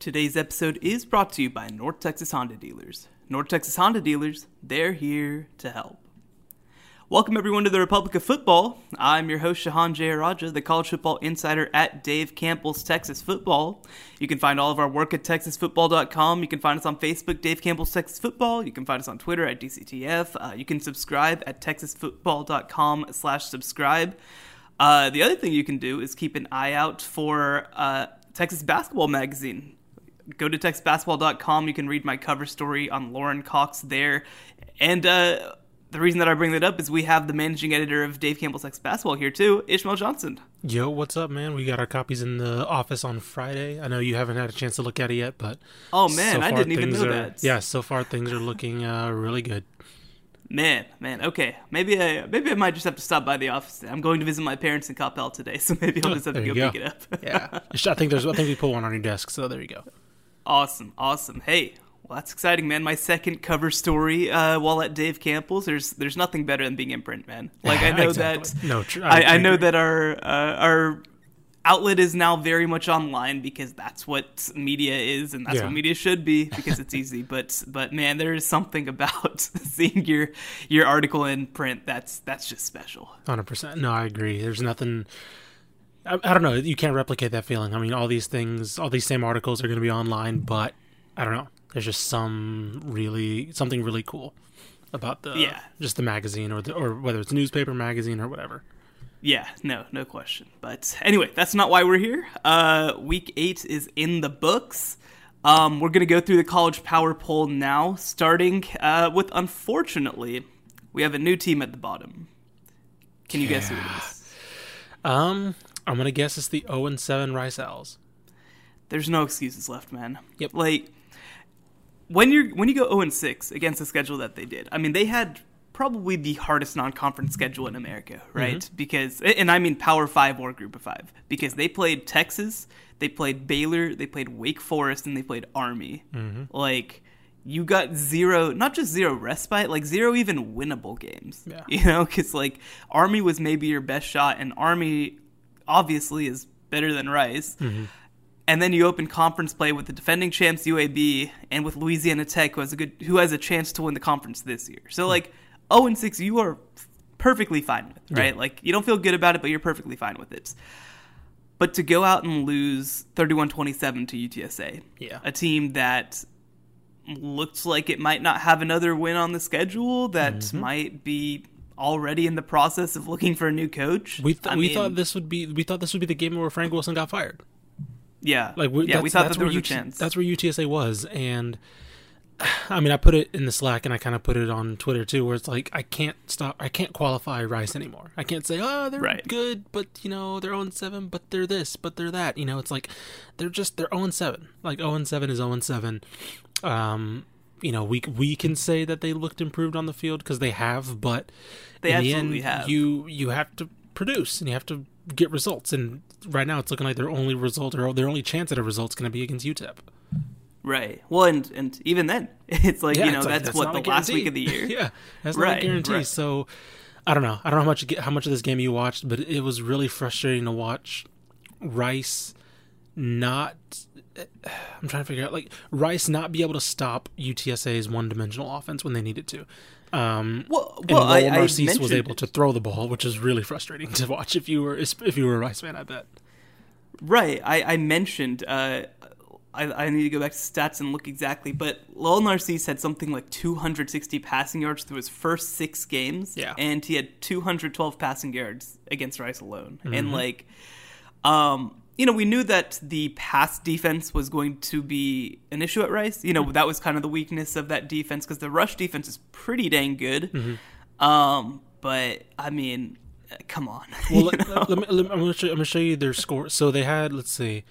Today's episode is brought to you by North Texas Honda Dealers. North Texas Honda Dealers, they're here to help. Welcome everyone to the Republic of Football. I'm your host Shahan Jayaraja, the college football insider at Dave Campbell's Texas Football. You can find all of our work at texasfootball.com. You can find us on Facebook, Dave Campbell's Texas Football. You can find us on Twitter at DCTF. You can subscribe at texasfootball.com/subscribe. The other thing you can do is keep an eye out for Texas Basketball Magazine. Go to texasbasketball.com. You can read my cover story on Lauren Cox there. And the reason that I bring that up is we have the managing editor of Dave Campbell's Texas Basketball here too, Ishmael Johnson. Yo, what's up, man? We got our copies in the office on Friday. I know you haven't had a chance to look at it yet, but oh man, so far, I didn't even know that. Yeah, so far things are looking really good. Man, okay. Maybe I might just have to stop by the office today. I'm going to visit my parents in Coppell today, so maybe I'll just have to go pick it up. Yeah, I think we put one on your desk, so there you go. Awesome. Hey, well, that's exciting, man. My second cover story while at Dave Campbell's. There's nothing better than being in print, man. Like I know exactly. I know that our outlet is now very much online because that's what media is and that's what media should be because it's easy. But man, there is something about seeing your article in print that's just special. 100%. No, I agree. There's nothing. I don't know. You can't replicate that feeling. I mean, all these same articles are going to be online, but I don't know. There's just something really cool about just the magazine or whether it's newspaper, magazine, or whatever. Yeah, no question. But anyway, that's not why we're here. Week 8 is in the books. We're going to go through the college power poll now, starting with, unfortunately, we have a new team at the bottom. Can you guess who it is? I'm going to guess it's the 0-7 Rice Owls. There's no excuses left, man. Yep. Like, when you go 0-6 against the schedule that they did, I mean, they had probably the hardest non-conference schedule in America, right? Mm-hmm. Because, and I mean Power 5 or Group of 5, because they played Texas, they played Baylor, they played Wake Forest, and they played Army. Mm-hmm. Like, you got not just zero respite, like zero even winnable games, you know? Because, like, Army was maybe your best shot, and Army obviously is better than Rice. Mm-hmm. And then you open conference play with the defending champs, UAB, and with Louisiana Tech, who has a chance to win the conference this year. So, like, 0-6, you are perfectly fine with, right? Yeah. Like, you don't feel good about it, but you're perfectly fine with it. But to go out and lose 31-27 to UTSA, a team that looks like it might not have another win on the schedule, that might be already in the process of looking for a new coach. We thought this would be the game where Frank Wilson got fired. Yeah, we thought that there was a chance. That's where UTSA was, and I mean, I put it in the Slack and I kind of put it on Twitter too, where it's like, I can't qualify Rice anymore. I can't say, oh, they're good, but you know, they're 0-7, but they're this, but they're that. You know, it's like, they're 0-7. Like 0-7 is 0-7. You know, we can say that they looked improved on the field because they have, but they absolutely have. You have to produce and you have to get results. And right now it's looking like their only result or their only chance at a result is going to be against UTEP. Right. Well, and even then, it's like, you know, that's what the last week of the year. That's not a guarantee. Right. So I don't know. I don't know how much of this game you watched, but it was really frustrating to watch Rice not be able to stop UTSA's one-dimensional offense when they needed to. And Lowell Narcisse was able to throw the ball, which is really frustrating to watch if you were a Rice fan, I bet. Right. I mentioned I need to go back to stats and look exactly, but Lowell Narcisse had something like 260 passing yards through his first 6 games, and he had 212 passing yards against Rice alone. Mm-hmm. And, like, you know, we knew that the pass defense was going to be an issue at Rice. You know, that was kind of the weakness of that defense because the rush defense is pretty dang good. Mm-hmm. But, I mean, come on. Well, I'm going to show you their score. So they had, let's see.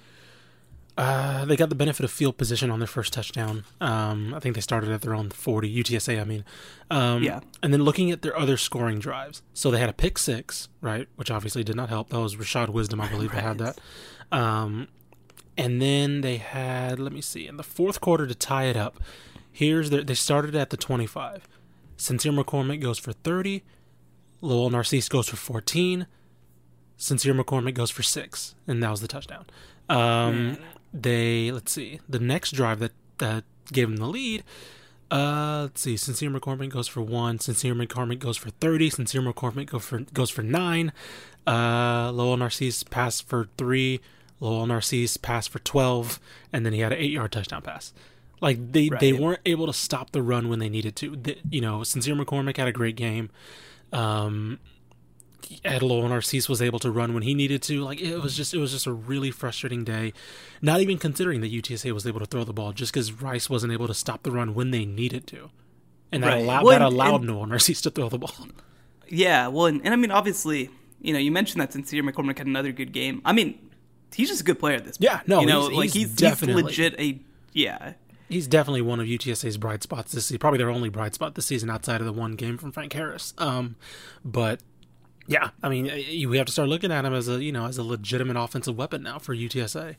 They got the benefit of field position on their first touchdown. I think they started at their own 40, UTSA, I mean. And then looking at their other scoring drives. So they had a pick six, right, which obviously did not help. That was Rashad Wisdom, I believe, that had that. And then they had, let me see, in the fourth quarter to tie it up, they started at the 25. Sincere McCormick goes for 30. Lowell Narcisse goes for 14. Sincere McCormick goes for 6. And that was the touchdown. the next drive that gave them the lead, Sincere McCormick goes for 1. Sincere McCormick goes for 30. Sincere McCormick goes for 9. Lowell Narcisse passed for 3. Lowell Narcisse passed for 12. And then he had an 8-yard touchdown pass. Like, they weren't able to stop the run when they needed to. Sincere McCormick had a great game. Lowell Narcisse was able to run when he needed to. Like, it was just a really frustrating day. Not even considering that UTSA was able to throw the ball, just because Rice wasn't able to stop the run when they needed to, and that allowed Lowell Narcisse to throw the ball. Yeah, well, and I mean, obviously, you mentioned that Sincere McCormick had another good game. I mean, he's just a good player at this point. Yeah, no, he's definitely one of UTSA's bright spots this season. Probably their only bright spot this season outside of the one game from Frank Harris. But. Yeah, I mean, we have to start looking at him as a legitimate offensive weapon now for UTSA.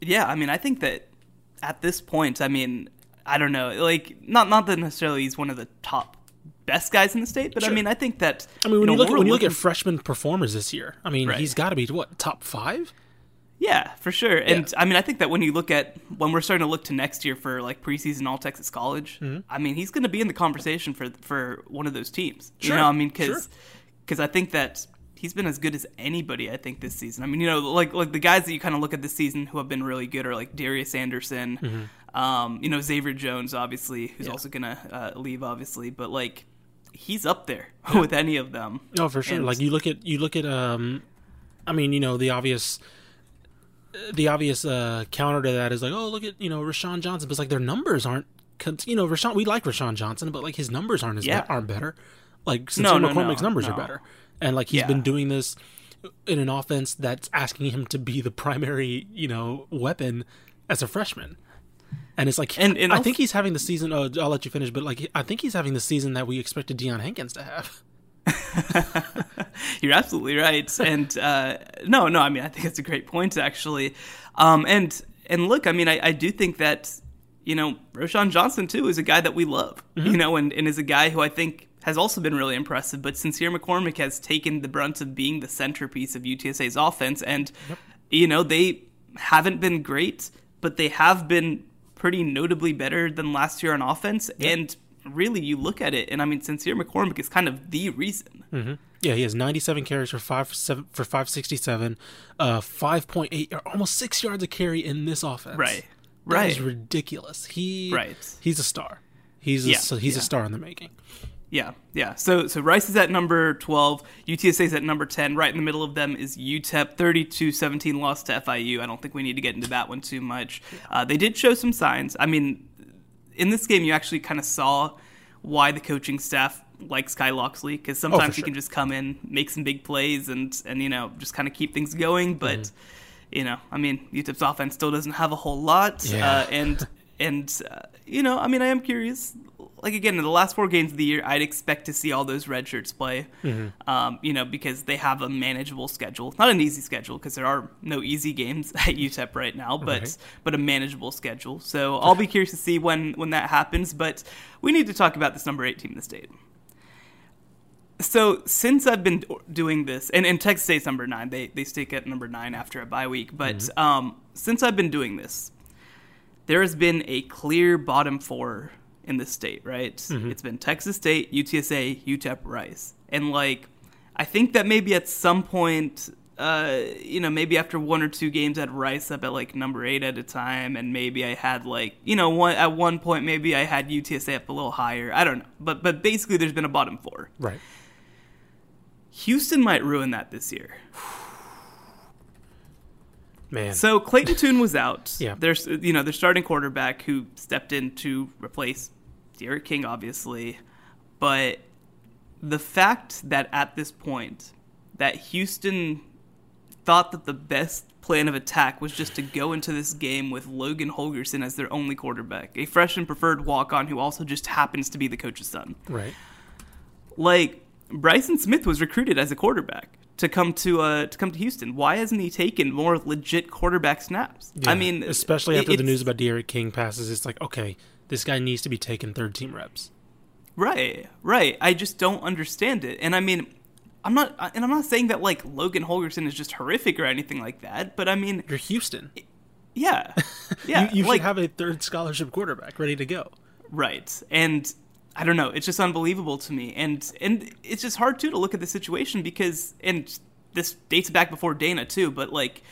Yeah, I mean, I think that at this point, I mean, I don't know, like not that necessarily he's one of the top best guys in the state, but sure. I mean, I think that when you look at freshman performers this year, I mean, he's got to be top 5? Yeah, for sure. And yeah. I mean, I think that when we're starting to look to next year for like preseason All Texas College, mm-hmm. I mean, he's going to be in the conversation for one of those teams. Sure. You know, I mean, because I think that he's been as good as anybody, I think, this season. I mean, like the guys that you kind of look at this season who have been really good are like Darius Anderson, mm-hmm. Xavier Jones, obviously, who's also going to leave, obviously. But, like, he's up there with any of them. Oh, for sure. And, like, you look at the obvious – counter to that is like, oh, look at, Rashawn Johnson. But it's like their numbers aren't – we like Rashawn Johnson, but, like, his numbers aren't better. Like, Sincere McCormick's numbers are better. And, like, he's been doing this in an offense that's asking him to be the primary, weapon as a freshman. And it's like, and I think he's having the season – I'll let you finish. But, like, I think he's having the season that we expected Deion Hankins to have. You're absolutely right. And I mean, I think it's a great point, actually. And look, I mean, I do think that, Rashawn Johnson, too, is a guy that we love, mm-hmm. And is a guy who I think has also been really impressive. But Sincere McCormick has taken the brunt of being the centerpiece of UTSA's offense. And, they haven't been great, but they have been pretty notably better than last year on offense. Yep. And really, you look at it, and I mean, Sincere McCormick is kind of the reason. Mm-hmm. Yeah, he has 97 carries for 567, 5.8, or almost 6 yards a carry in this offense. Right. That is ridiculous. He's a star. He's a star in the making. Yeah. So Rice is at number 12. UTSA is at number 10. Right in the middle of them is UTEP. 32-17 loss to FIU. I don't think we need to get into that one too much. They did show some signs. I mean, in this game, you actually kind of saw why the coaching staff likes Kai Loxley, because sometimes he can just come in, make some big plays, and just kind of keep things going. But, I mean, UTEP's offense still doesn't have a whole lot. Yeah. I mean, I am curious. Like, again, in the last 4 games of the year, I'd expect to see all those red shirts play, mm-hmm. Because they have a manageable schedule. Not an easy schedule, because there are no easy games at UTEP right now, but a manageable schedule. So I'll be curious to see when that happens. But we need to talk about this number 8 team in the state. So since I've been doing this, and Texas State's number 9, they stick at number 9 after a bye week. But mm-hmm. Since I've been doing this, there has been a clear bottom 4 in this state, right? Mm-hmm. It's been Texas State, UTSA, UTEP, Rice. And, like, I think that maybe at some point, maybe after 1 or 2 games, I'd Rice up at, like, number 8 at a time. And maybe I had, like, at one point, maybe I had UTSA up a little higher. I don't know. But basically, there's been a bottom 4. Right. Houston might ruin that this year. Man. So Clayton Tune was out. There's their starting quarterback who stepped in to replace Derrick King, obviously, but the fact that at this point that Houston thought that the best plan of attack was just to go into this game with Logan Holgorsen as their only quarterback, a fresh and preferred walk-on who also just happens to be the coach's son. Right. Like, Bryson Smith was recruited as a quarterback to come to Houston. Why hasn't he taken more legit quarterback snaps? Yeah, I mean, especially after the news about Derrick King passes, it's like, okay, this guy needs to be taking third team reps. Right. I just don't understand it. And I mean, I'm not saying that like Logan Holgorsen is just horrific or anything like that, but I mean, you're Houston. Yeah. Yeah. you should have a third scholarship quarterback ready to go. Right. And I don't know. It's just unbelievable to me. And it's just hard, too, to look at the situation because, and this dates back before Dana, too, but, like,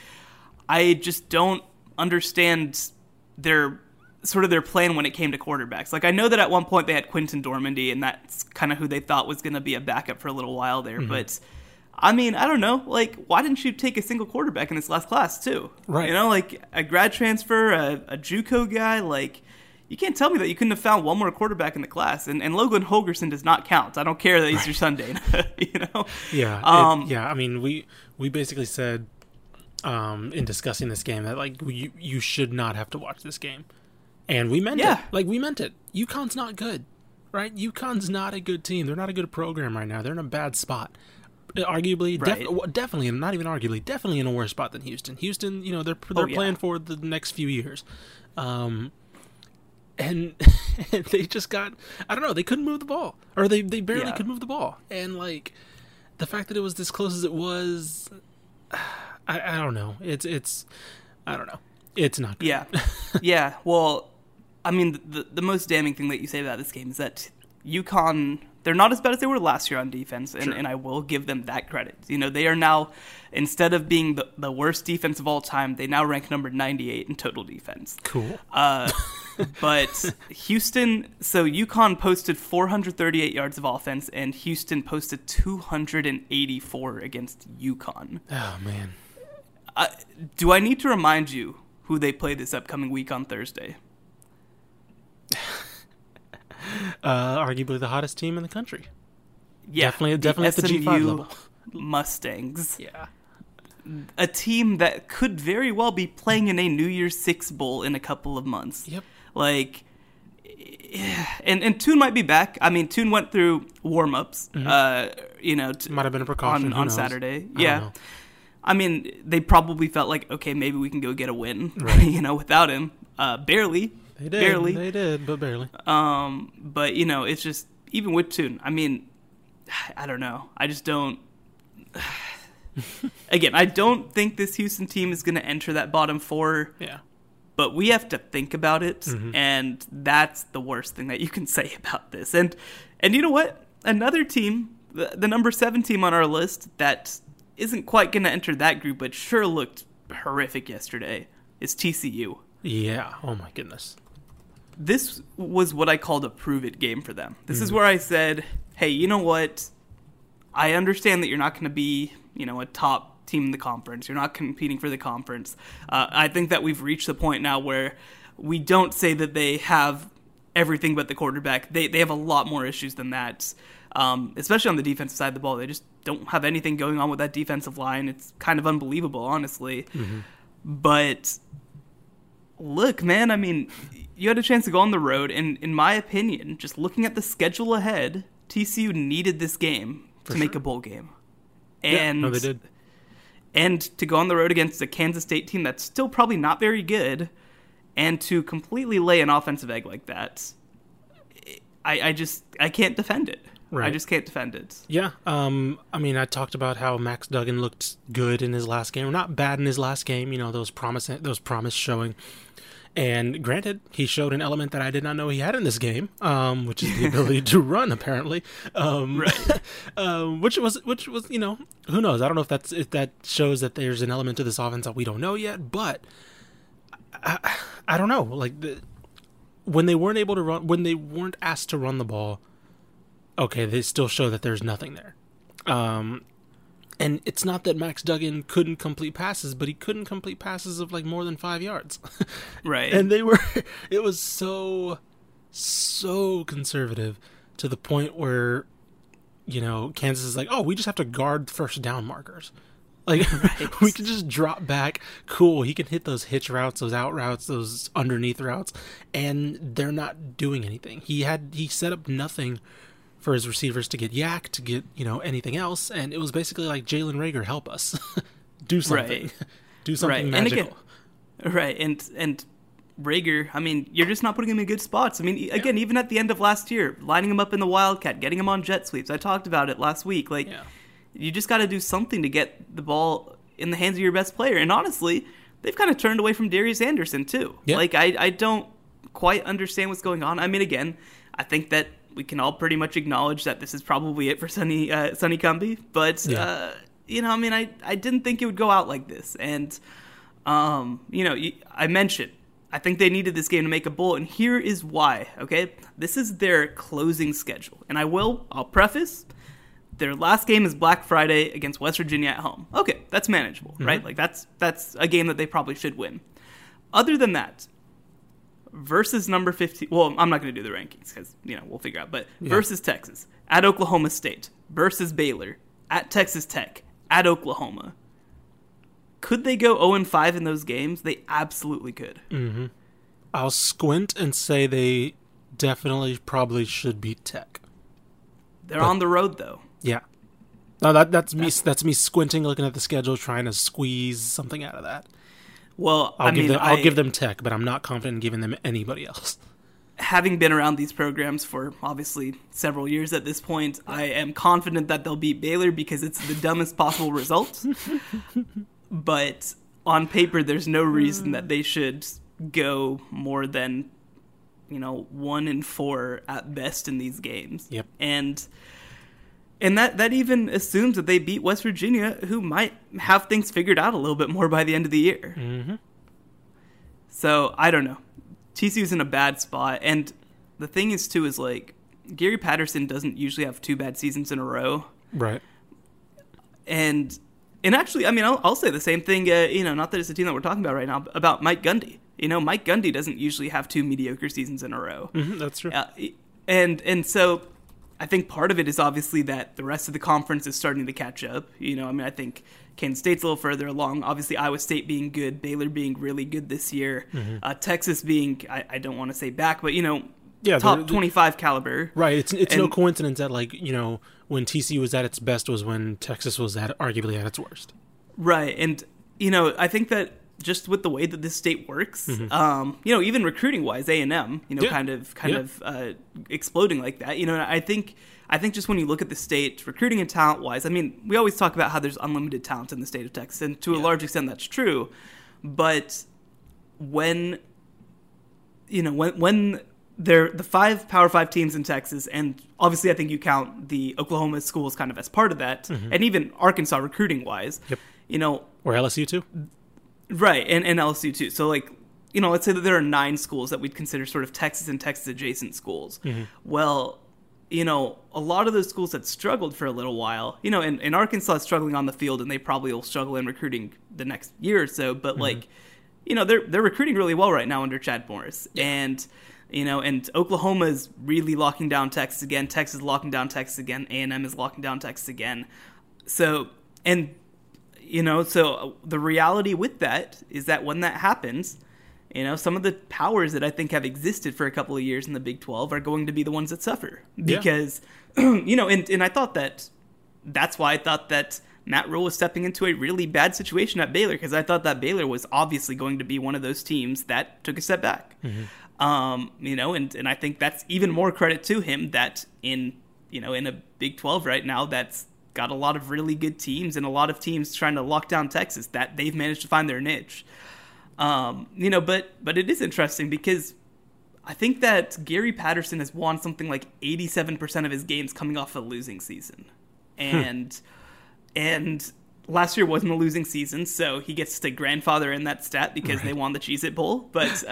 I just don't understand their plan when it came to quarterbacks. Like, I know that at one point they had Quinton Dormandy, and that's kind of who they thought was going to be a backup for a little while there. Mm-hmm. But, I mean, I don't know. Like, why didn't you take a single quarterback in this last class, too? Right. You know, like, a grad transfer, a JUCO guy, like, you can't tell me that you couldn't have found one more quarterback in the class. And Logan Holgorsen does not count. I don't care that he's your son, Dana. You know? Yeah. I mean, we basically said in discussing this game that, like, you should not have to watch this game. And we meant it. Like, we meant it. UConn's not good, right? UConn's not a good team. They're not a good program right now. They're in a bad spot. Arguably, right. Definitely, and not even arguably, definitely in a worse spot than Houston. Houston, you know, they're playing for the next few years. And they just got, I don't know, they couldn't move the ball. Or they barely could move the ball. And, like, the fact that it was this close as it was, I don't know. It's I don't know. It's not good. Yeah. Yeah. Well, I mean, the most damning thing that you say about this game is that UConn, they're not as bad as they were last year on defense, and, sure. And I will give them that credit. You know, they are now, instead of being the worst defense of all time, they now rank number 98 in total defense. Cool. But Houston, so UConn posted 438 yards of offense, and Houston posted 284 against UConn. Oh, man. Do I need to remind you who they play this upcoming week on Thursday? Arguably the hottest team in the country. Yeah, definitely at the G5 level. Mustangs. Yeah, a team that could very well be playing in a New Year's Six bowl in a couple of months. Yep. Like, and Toon might be back. I mean, Toon went through warm ups. Mm-hmm. You know, might have been a precaution on Saturday. Yeah. Don't know. I mean, they probably felt like, okay, maybe we can go get a win. Right. You know, without him, barely. They did. Barely. They did, but barely. But, you know, it's just, even with Toon, I mean, I don't know. I just don't. Again, I don't think this Houston team is going to enter that bottom four. Yeah. But we have to think about it, mm-hmm. and that's the worst thing that you can say about this. And you know what? Another team, the number 7 team on our list that isn't quite going to enter that group, but sure looked horrific yesterday, is TCU. Yeah. Oh, my goodness. This was what I called a prove-it game for them. This is where I said, hey, you know what? I understand that you're not going to be, you know, a top team in the conference. You're not competing for the conference. I think that we've reached the point now where we don't say that they have everything but the quarterback. They have a lot more issues than that, especially on the defensive side of the ball. They just don't have anything going on with that defensive line. It's kind of unbelievable, honestly. Mm-hmm. But look, man, I mean, you had a chance to go on the road, and in my opinion, just looking at the schedule ahead, TCU needed this game to make a bowl game. And, yeah, no, they did. And to go on the road against a Kansas State team that's still probably not very good, and to completely lay an offensive egg like that, I can't defend it. Right. I just can't defend it. Yeah. I mean, I talked about how Max Duggan looked good in his last game, or not bad in his last game, you know, those promise showing. And granted, he showed an element that I did not know he had in this game, which is the ability to run, apparently. Right. which was, you know, who knows? I don't know if that shows that there's an element to this offense that we don't know yet, but I don't know. Like, when they weren't asked to run the ball, okay, they still show that there's nothing there. And it's not that Max Duggan couldn't complete passes, but he couldn't complete passes of, like, more than 5 yards. Right. And it was so conservative to the point where, you know, Kansas is like, oh, we just have to guard first down markers. Like, right. We can just drop back. Cool, he can hit those hitch routes, those out routes, those underneath routes, and they're not doing anything. He set up nothing for his receivers to get yak, to get, you know, anything else. And it was basically like, Jalen Reagor, help us. Do something. Right. Do something magical. And again, right. And Reagor, I mean, you're just not putting him in good spots. I mean, again, even at the end of last year, lining him up in the Wildcat, getting him on jet sweeps. I talked about it last week. Like, you just got to do something to get the ball in the hands of your best player. And honestly, they've kind of turned away from Darius Anderson too. Yep. Like, I don't quite understand what's going on. I mean, again, I think that we can all pretty much acknowledge that this is probably it for Sonny Cumbie. But, yeah. I didn't think it would go out like this. And, I mentioned, I think they needed this game to make a bowl, and here is why, okay? This is their closing schedule, and I'll preface, their last game is Black Friday against West Virginia at home. Okay, that's manageable, mm-hmm. right? Like, that's a game that they probably should win. Other than that, versus number 15, well, I'm not going to do the rankings because, we'll figure out, but yeah. versus Texas, at Oklahoma State, versus Baylor, at Texas Tech, at Oklahoma. Could they go 0-5 in those games? They absolutely could. Mm-hmm. I'll squint and say they definitely probably should beat Tech. They're on the road, though. Yeah. No, that's me squinting, looking at the schedule, trying to squeeze something out of that. Well, I'll give them Tech, but I'm not confident in giving them anybody else. Having been around these programs for obviously several years at this point, I am confident that they'll beat Baylor because it's the dumbest possible result. But on paper, there's no reason that they should go more than, 1-4 at best in these games. Yep. And that even assumes that they beat West Virginia, who might have things figured out a little bit more by the end of the year. Mm-hmm. So I don't know. TCU's in a bad spot. And the thing is, too, is like Gary Patterson doesn't usually have two bad seasons in a row. Right. And actually, I'll say the same thing, not that it's the team that we're talking about right now, about Mike Gundy. Mike Gundy doesn't usually have two mediocre seasons in a row. Mm-hmm, that's true. And so I think part of it is obviously that the rest of the conference is starting to catch up. I think Kansas State's a little further along. Obviously, Iowa State being good, Baylor being really good this year, mm-hmm. Texas being, I don't want to say back, but, top 25 caliber. Right. It's no coincidence that, when TCU was at its best was when Texas was arguably at its worst. Right. And, I think that just with the way that this state works, mm-hmm. Even recruiting-wise, A&M, yeah. kind of exploding like that. And I think just when you look at the state, recruiting and talent-wise, we always talk about how there's unlimited talent in the state of Texas, and to a large extent that's true. But when they're the five Power 5 teams in Texas, and obviously I think you count the Oklahoma schools kind of as part of that, mm-hmm. and even Arkansas recruiting-wise. Yep. Or LSU too. Right, and LSU too. So, let's say that there are 9 schools that we'd consider sort of Texas and Texas-adjacent schools. Mm-hmm. Well, a lot of those schools had struggled for a little while, and Arkansas is struggling on the field, and they probably will struggle in recruiting the next year or so. But, mm-hmm. They're recruiting really well right now under Chad Morris. Yeah. And Oklahoma is really locking down Texas again. Texas is locking down Texas again. A&M is locking down Texas again. So, so the reality with that is that when that happens, some of the powers that I think have existed for a couple of years in the Big 12 are going to be the ones that suffer because, and I thought that's why I thought that Matt Rhule was stepping into a really bad situation at Baylor, because I thought that Baylor was obviously going to be one of those teams that took a step back. Mm-hmm. And I think that's even more credit to him that in a Big 12 right now, that's got a lot of really good teams and a lot of teams trying to lock down Texas, that they've managed to find their niche. But it is interesting because I think that Gary Patterson has won something like 87% of his games coming off a losing season. And last year wasn't a losing season, so he gets to grandfather in that stat because they won the Cheez-It Bowl. But,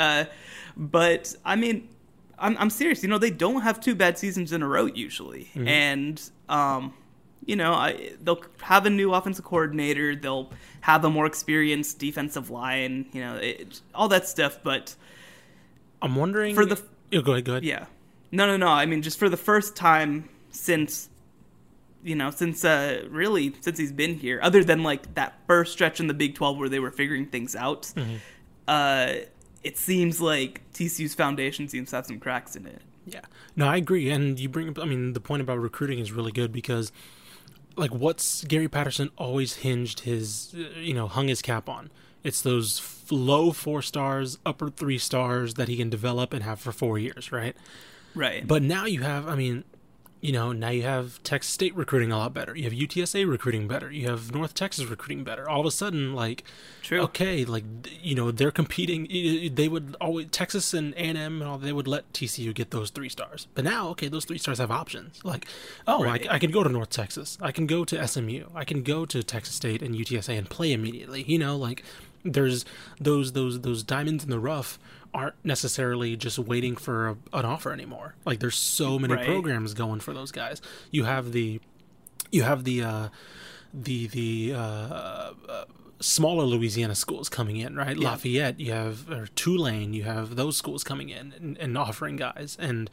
I'm serious. They don't have two bad seasons in a row usually. Mm-hmm. And, they'll have a new offensive coordinator. They'll have a more experienced defensive line. All that stuff. But I'm wondering for the go ahead. Yeah, no. Just for the first time since he's been here, other than like that first stretch in the Big 12 where they were figuring things out, mm-hmm. It seems like TCU's foundation seems to have some cracks in it. Yeah, no, I agree. And you bring up, the point about recruiting is really good because. What's Gary Patterson always hinged his, hung his cap on? It's those low 4 stars, upper 3 stars that he can develop and have for 4 years, right? Right. But now you have, you know, now you have Texas State recruiting a lot better. You have UTSA recruiting better. You have North Texas recruiting better. All of a sudden, like, true. Okay, like, you know, they're competing. They would always, Texas and A&M and all, they would let TCU get those 3 stars. But now, okay, those 3 stars have options. Like, oh, right. I can go to North Texas. I can go to SMU. I can go to Texas State and UTSA and play immediately. You know, like, there's those diamonds in the rough aren't necessarily just waiting for an offer anymore. Like, there's so many right. programs going for those guys. You have the smaller Louisiana schools coming in, right? Yeah. Lafayette, you have, or Tulane, you have those schools coming in and offering guys. And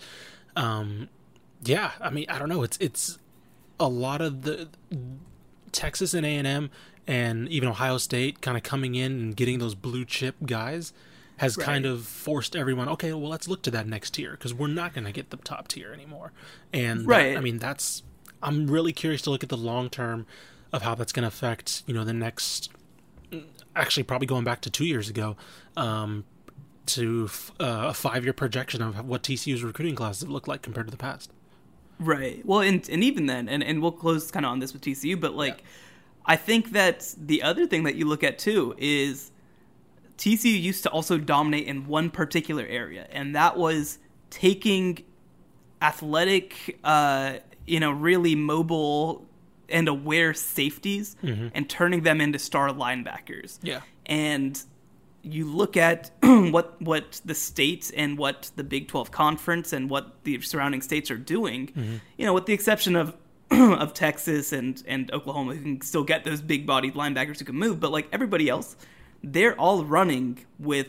yeah, I mean, I don't know. It's a lot of the Texas and A&M and even Ohio State kind of coming in and getting those blue chip guys has right. kind of forced everyone, okay, well, let's look to that next tier because we're not going to get the top tier anymore. And right. I mean, I'm really curious to look at the long term of how that's going to affect, you know, the next, actually probably going back to 2 years ago, to a 5-year projection of what TCU's recruiting classes have looked like compared to the past. Right. Well, and even then, and we'll close kind of on this with TCU, but like, yeah. I think that the other thing that you look at too is, TCU used to also dominate in one particular area, and that was taking athletic, really mobile and aware safeties mm-hmm. and turning them into star linebackers. Yeah. And you look at what the states and what the Big 12 Conference and what the surrounding states are doing, mm-hmm. you know, with the exception of Texas and Oklahoma, who can still get those big-bodied linebackers who can move, but, like, everybody else, they're all running with,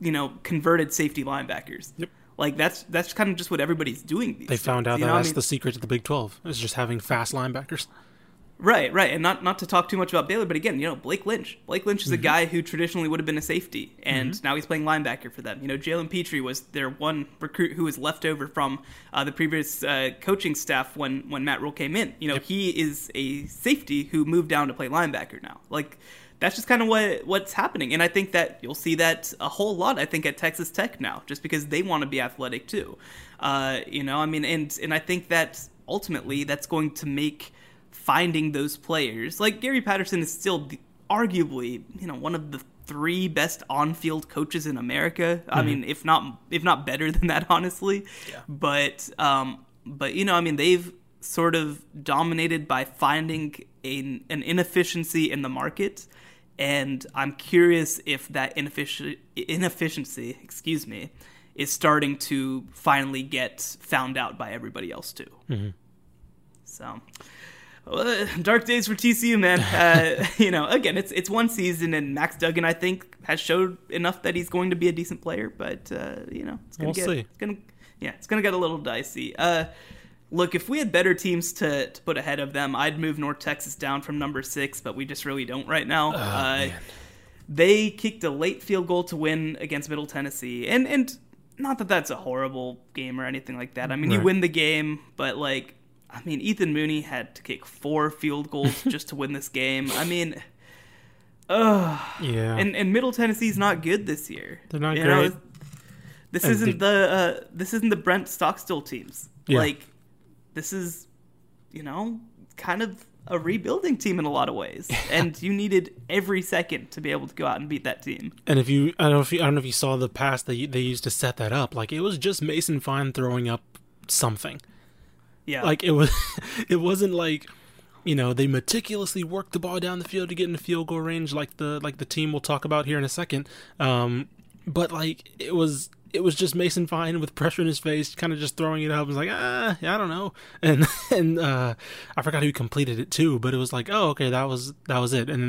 you know, converted safety linebackers. Yep. Like, that's kind of just what everybody's doing these days. They found out that that's the secret to the Big 12, is just having fast linebackers. Right, right. And not to talk too much about Baylor, but again, you know, Blake Lynch. Blake Lynch is mm-hmm. a guy who traditionally would have been a safety, and mm-hmm. now he's playing linebacker for them. You know, Jalen Petrie was their one recruit who was left over from the previous coaching staff when Matt Rule came in. You know, yep. he is a safety who moved down to play linebacker now. Like, that's just kind of what's happening. And I think that you'll see that a whole lot, I think, at Texas Tech now, just because they want to be athletic too. And I think that ultimately that's going to make finding those players, like, Gary Patterson is still arguably, you know, one of the 3 best on-field coaches in America. Mm-hmm. I mean, if not better than that, honestly. Yeah. But you know, I mean, they've sort of dominated by finding an inefficiency in the market, and I'm curious if that inefficiency, excuse me, is starting to finally get found out by everybody else too. Mm-hmm. So, well, dark days for TCU, man. You know, again, it's one season, and Max Duggan, I think, has showed enough that he's going to be a decent player, but you know, it's gonna get a little dicey. Look, if we had better teams to put ahead of them, I'd move North Texas down from number 6, but we just really don't right now. They kicked a late field goal to win against Middle Tennessee, and not that that's a horrible game or anything like that. I mean, right. You win the game, but, like, I mean, Ethan Mooney had to kick 4 field goals just to win this game. I mean, yeah. And Middle Tennessee's not good this year. They're not great. Know, this isn't the Brent Stockstill teams. Yeah. Like, this is, you know, kind of a rebuilding team in a lot of ways, and you needed every second to be able to go out and beat that team. And I don't know if you saw the pass that they used to set that up. Like, it was just Mason Fine throwing up something. Yeah, like it wasn't like, you know, they meticulously worked the ball down the field to get in the field goal range, like the team we'll talk about here in a second. But, like, it was just Mason Fine with pressure in his face, kind of just throwing it up. I was like, I don't know. And I forgot who completed it too, but it was like, oh, okay, that was it. And then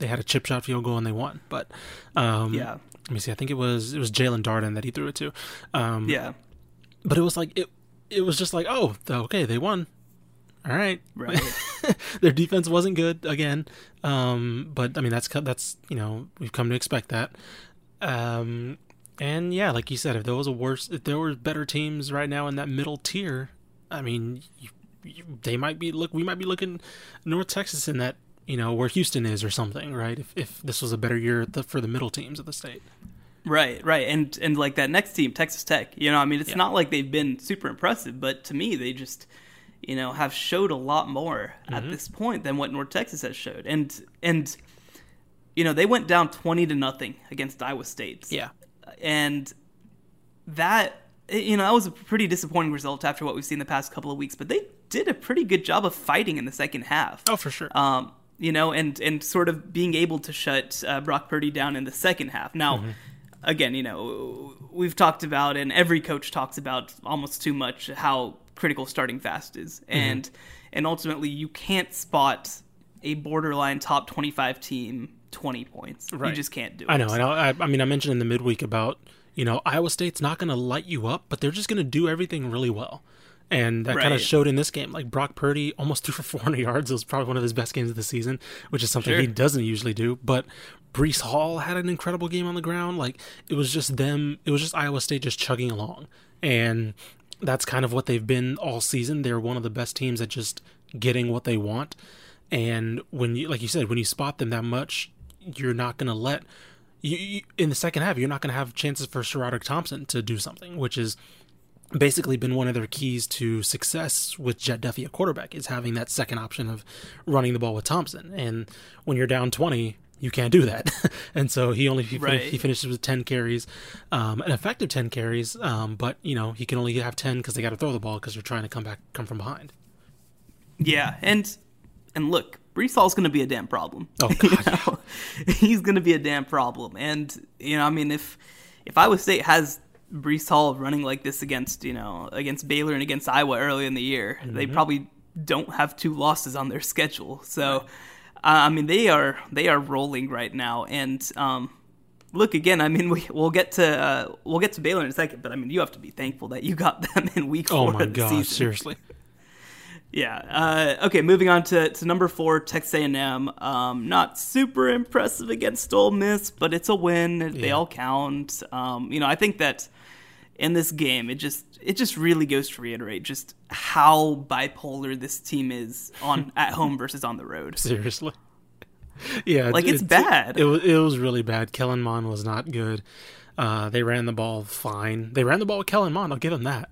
they had a chip shot field goal and they won. But, yeah, let me see. I think it was Jalen Darden that he threw it to. Yeah. But it was like, it was just like, oh, okay, they won. All right. Right. Their defense wasn't good again. But I mean, that's, you know, we've come to expect that. And yeah, like you said, if there were better teams right now in that middle tier, I mean, we might be looking North Texas in that, you know, where Houston is or something, right? If this was a better year for the middle teams of the state. Right. And like that next team, Texas Tech, it's not like they've been super impressive, but to me, they just, have showed a lot more at this point than what North Texas has showed. And they went down 20-0 against Iowa State. Yeah. And that, that was a pretty disappointing result after what we've seen the past couple of weeks, but they did a pretty good job of fighting in the second half. Oh, for sure. And sort of being able to shut Brock Purdy down in the second half. Now, again, we've talked about, and every coach talks about almost too much, how critical starting fast is. And ultimately, you can't spot a borderline top 25 team 20 points. Right. You just can't do it. I know. And I mentioned in the midweek about, Iowa State's not going to light you up, but they're just going to do everything really well. And that kind of showed in this game. Like, Brock Purdy almost threw for 400 yards. It was probably one of his best games of the season, which is something he doesn't usually do. But Breece Hall had an incredible game on the ground. Like, it was just them. It was just Iowa State just chugging along. And that's kind of what they've been all season. They're one of the best teams at just getting what they want. And when you, like you said, when you spot them that much, you're not going to let you in the second half. You're not going to have chances for Sherroderick Thompson to do something, which is basically been one of their keys to success with Jet Duffy at quarterback, is having that second option of running the ball with Thompson. And when you're down 20, you can't do that. And so he finishes with 10 carries, an effective 10 carries. But he can only have 10 because they got to throw the ball because you're trying to come from behind. Yeah. And look, Breece Hall's going to be a damn problem. Oh, God. He's going to be a damn problem. And, if Iowa State has Breece Hall running like this against Baylor and against Iowa early in the year, they probably don't have two losses on their schedule. So, they are rolling right now. And look, again, we'll get to Baylor in a second, but you have to be thankful that you got them in week 4 of the season. Oh my gosh, seriously. Yeah. Okay, moving on to number 4, Texas A&M. Not super impressive against Ole Miss, but it's a win. Yeah. They all count. I think that in this game, it just really goes to reiterate just how bipolar this team is on at home versus on the road. Seriously. Yeah. Like, it's bad. It was really bad. Kellen Mond was not good. They ran the ball fine. They ran the ball with Kellen Mond. I'll give him that.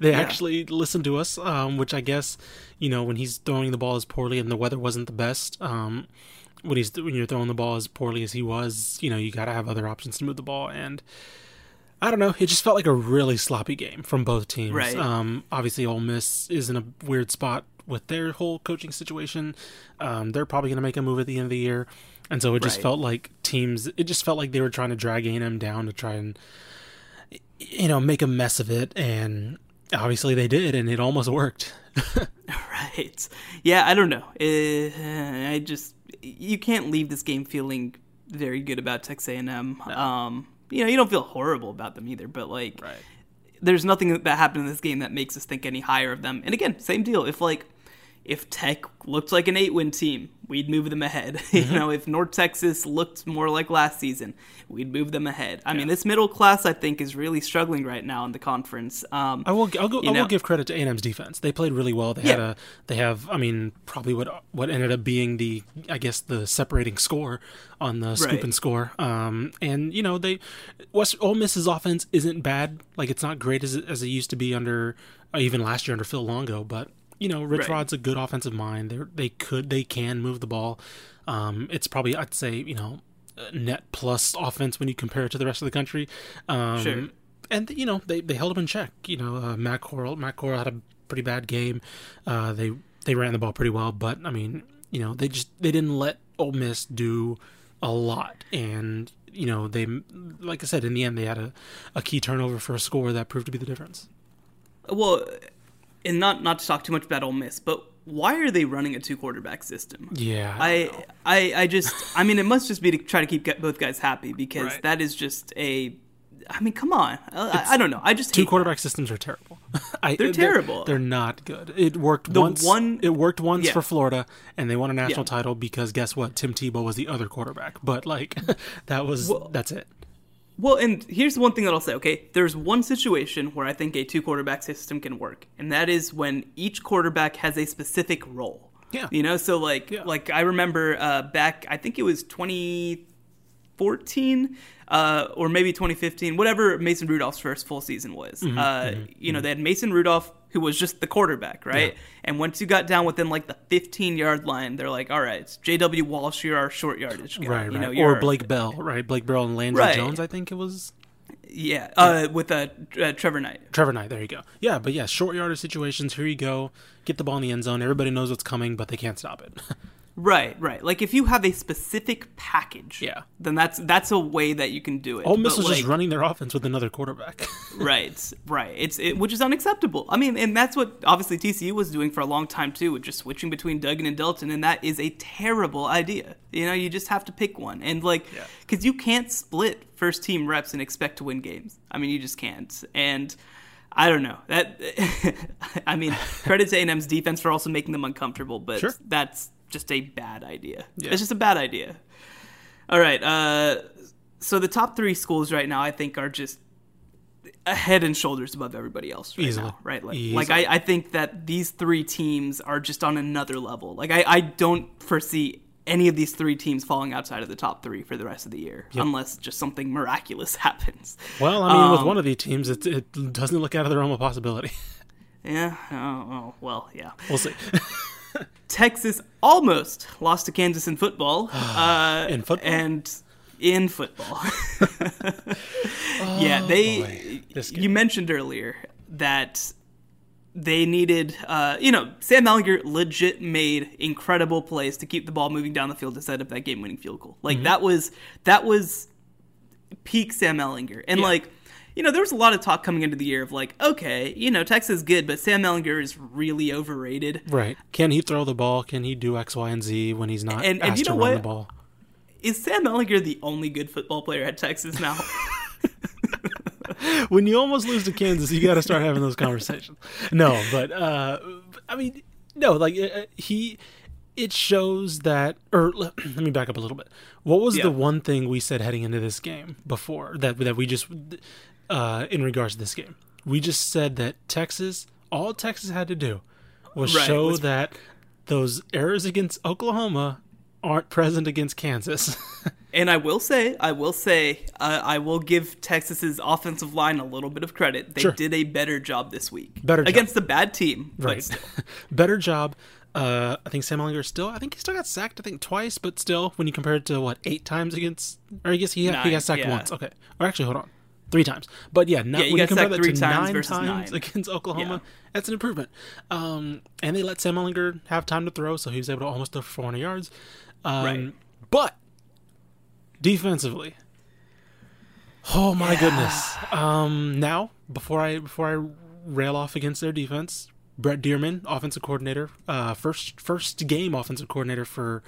They actually listened to us, which I guess, when he's throwing the ball as poorly and the weather wasn't the best, when you're throwing the ball as poorly as he was, you got to have other options to move the ball. And I don't know. It just felt like a really sloppy game from both teams. Right. Obviously, Ole Miss is in a weird spot with their whole coaching situation. They're probably going to make a move at the end of the year. And so it just felt like they were trying to drag A&M down to try and, make a mess of it. And obviously they did, and it almost worked. Right. Yeah, I don't know. You can't leave this game feeling very good about Texas A&M. No. You don't feel horrible about them either, but there's nothing that happened in this game that makes us think any higher of them. And again, same deal. If Tech looked like an 8-win team, we'd move them ahead. If North Texas looked more like last season, we'd move them ahead. I mean, this middle class, I think, is really struggling right now in the conference. I will give credit to A&M's defense. They played really well. They have probably what ended up being the separating score on the scoop and score. Ole Miss's offense isn't bad. Like, it's not great as it used to be even last year under Phil Longo, but. Rich Rod's a good offensive mind. They can move the ball. It's probably, I'd say, net plus offense when you compare it to the rest of the country. And they held him in check. Matt Corral had a pretty bad game. They ran the ball pretty well, but they didn't let Ole Miss do a lot. And they, like I said, in the end they had a key turnover for a score that proved to be the difference. Well. And not to talk too much about Ole Miss, but why are they running a 2-quarterback system? Yeah. I just it must just be to try to keep both guys happy because that is just come on. I don't know. I just hate two-quarterback systems are terrible. They're terrible. They're not good. It worked once. It worked once for Florida, and they won a national title because guess what? Tim Tebow was the other quarterback. But that's it. Well, and here's the one thing that I'll say, okay? There's one situation where I think a 2-quarterback system can work, and that is when each quarterback has a specific role. Yeah. I remember back, I think it was 20 2014 or maybe 2015, whatever Mason Rudolph's first full season was. They had Mason Rudolph, who was just the quarterback, right? Yeah. And once you got down within like the 15-yard line, they're like, all right, it's J.W. Walsh, you're our short yardage guy. Right, right. Or Blake Bell, right? Blake Bell and Landry Jones, I think it was. Yeah, with Trevor Knight. Trevor Knight, there you go. Yeah, but yeah, short yardage situations, here you go. Get the ball in the end zone. Everybody knows what's coming, but they can't stop it. Right, right. Like, if you have a specific package, then that's a way that you can do it. Ole Miss was just running their offense with another quarterback. Right. Which is unacceptable. I mean, and that's what, obviously, TCU was doing for a long time, too, with just switching between Duggan and Delton, and that is a terrible idea. You know, you just have to pick one. And, like, because you can't split first-team reps and expect to win games. I mean, you just can't. And I don't know. I mean, credit to A&M's defense for also making them uncomfortable, but that's just a bad idea. Yeah. It's just a bad idea. All right. So the top three schools right now, I think, are just head and shoulders above everybody else right now. Right? I think that these three teams are just on another level. Like, I don't foresee any of these three teams falling outside of the top three for the rest of the year, unless just something miraculous happens. Well, I mean, with one of these teams, it doesn't look out of the realm of possibility. Yeah. Oh, well, yeah. We'll see. Texas almost lost to Kansas in football. Yeah, you mentioned earlier that they needed, Sam Ehlinger legit made incredible plays to keep the ball moving down the field to set up that game-winning field goal. Like, that was peak Sam Ehlinger. And, there was a lot of talk coming into the year of like, okay, Texas is good, but Sam Ehlinger is really overrated. Right. Can he throw the ball? Can he do X, Y, and Z when he's not asked to run the ball? Is Sam Ehlinger the only good football player at Texas now? When you almost lose to Kansas, you got to start having those conversations. No, but, I mean, no, like it shows that, or let me back up a little bit. What was the one thing we said heading into this game before that we just... in regards to this game, we just said that all Texas had to do was show that those errors against Oklahoma aren't present against Kansas. And I will give Texas's offensive line a little bit of credit. They did a better job this week. Against the bad team. Right. Better job. I think Sam Ehlinger he still got sacked, I think, twice, but still, when you compare it to, 8 times against, or I guess he got sacked once. Okay. Or actually, hold on. 3 times. But when you compare that to 9 times against Oklahoma, that's an improvement. And they let Sam Ehlinger have time to throw, so he was able to almost throw 400 yards. But defensively, oh my goodness. Now, before I rail off against their defense, Brett Dearman, offensive coordinator, first game offensive coordinator for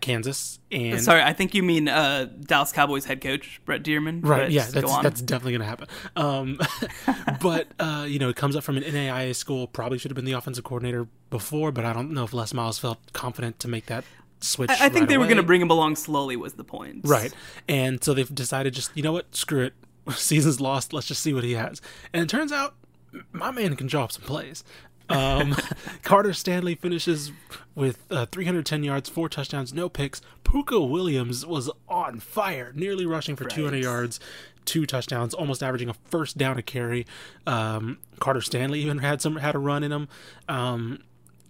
Kansas. And sorry, I think you mean Dallas Cowboys head coach Brett Dearman. Right, yeah, that's definitely going to happen. But, it comes up from an NAIA school, probably should have been the offensive coordinator before, but I don't know if Les Miles felt confident to make that switch. I think they were going to bring him along slowly was the point. Right, and so they've decided just, you know what, screw it. Season's lost, let's just see what he has. And it turns out, my man can drop some plays. Carter Stanley finishes with 310 yards, 4 touchdowns, no picks. Puka Williams was on fire, nearly rushing for 200 yards, 2 touchdowns, almost averaging a first down a carry. Carter Stanley even had a run in him.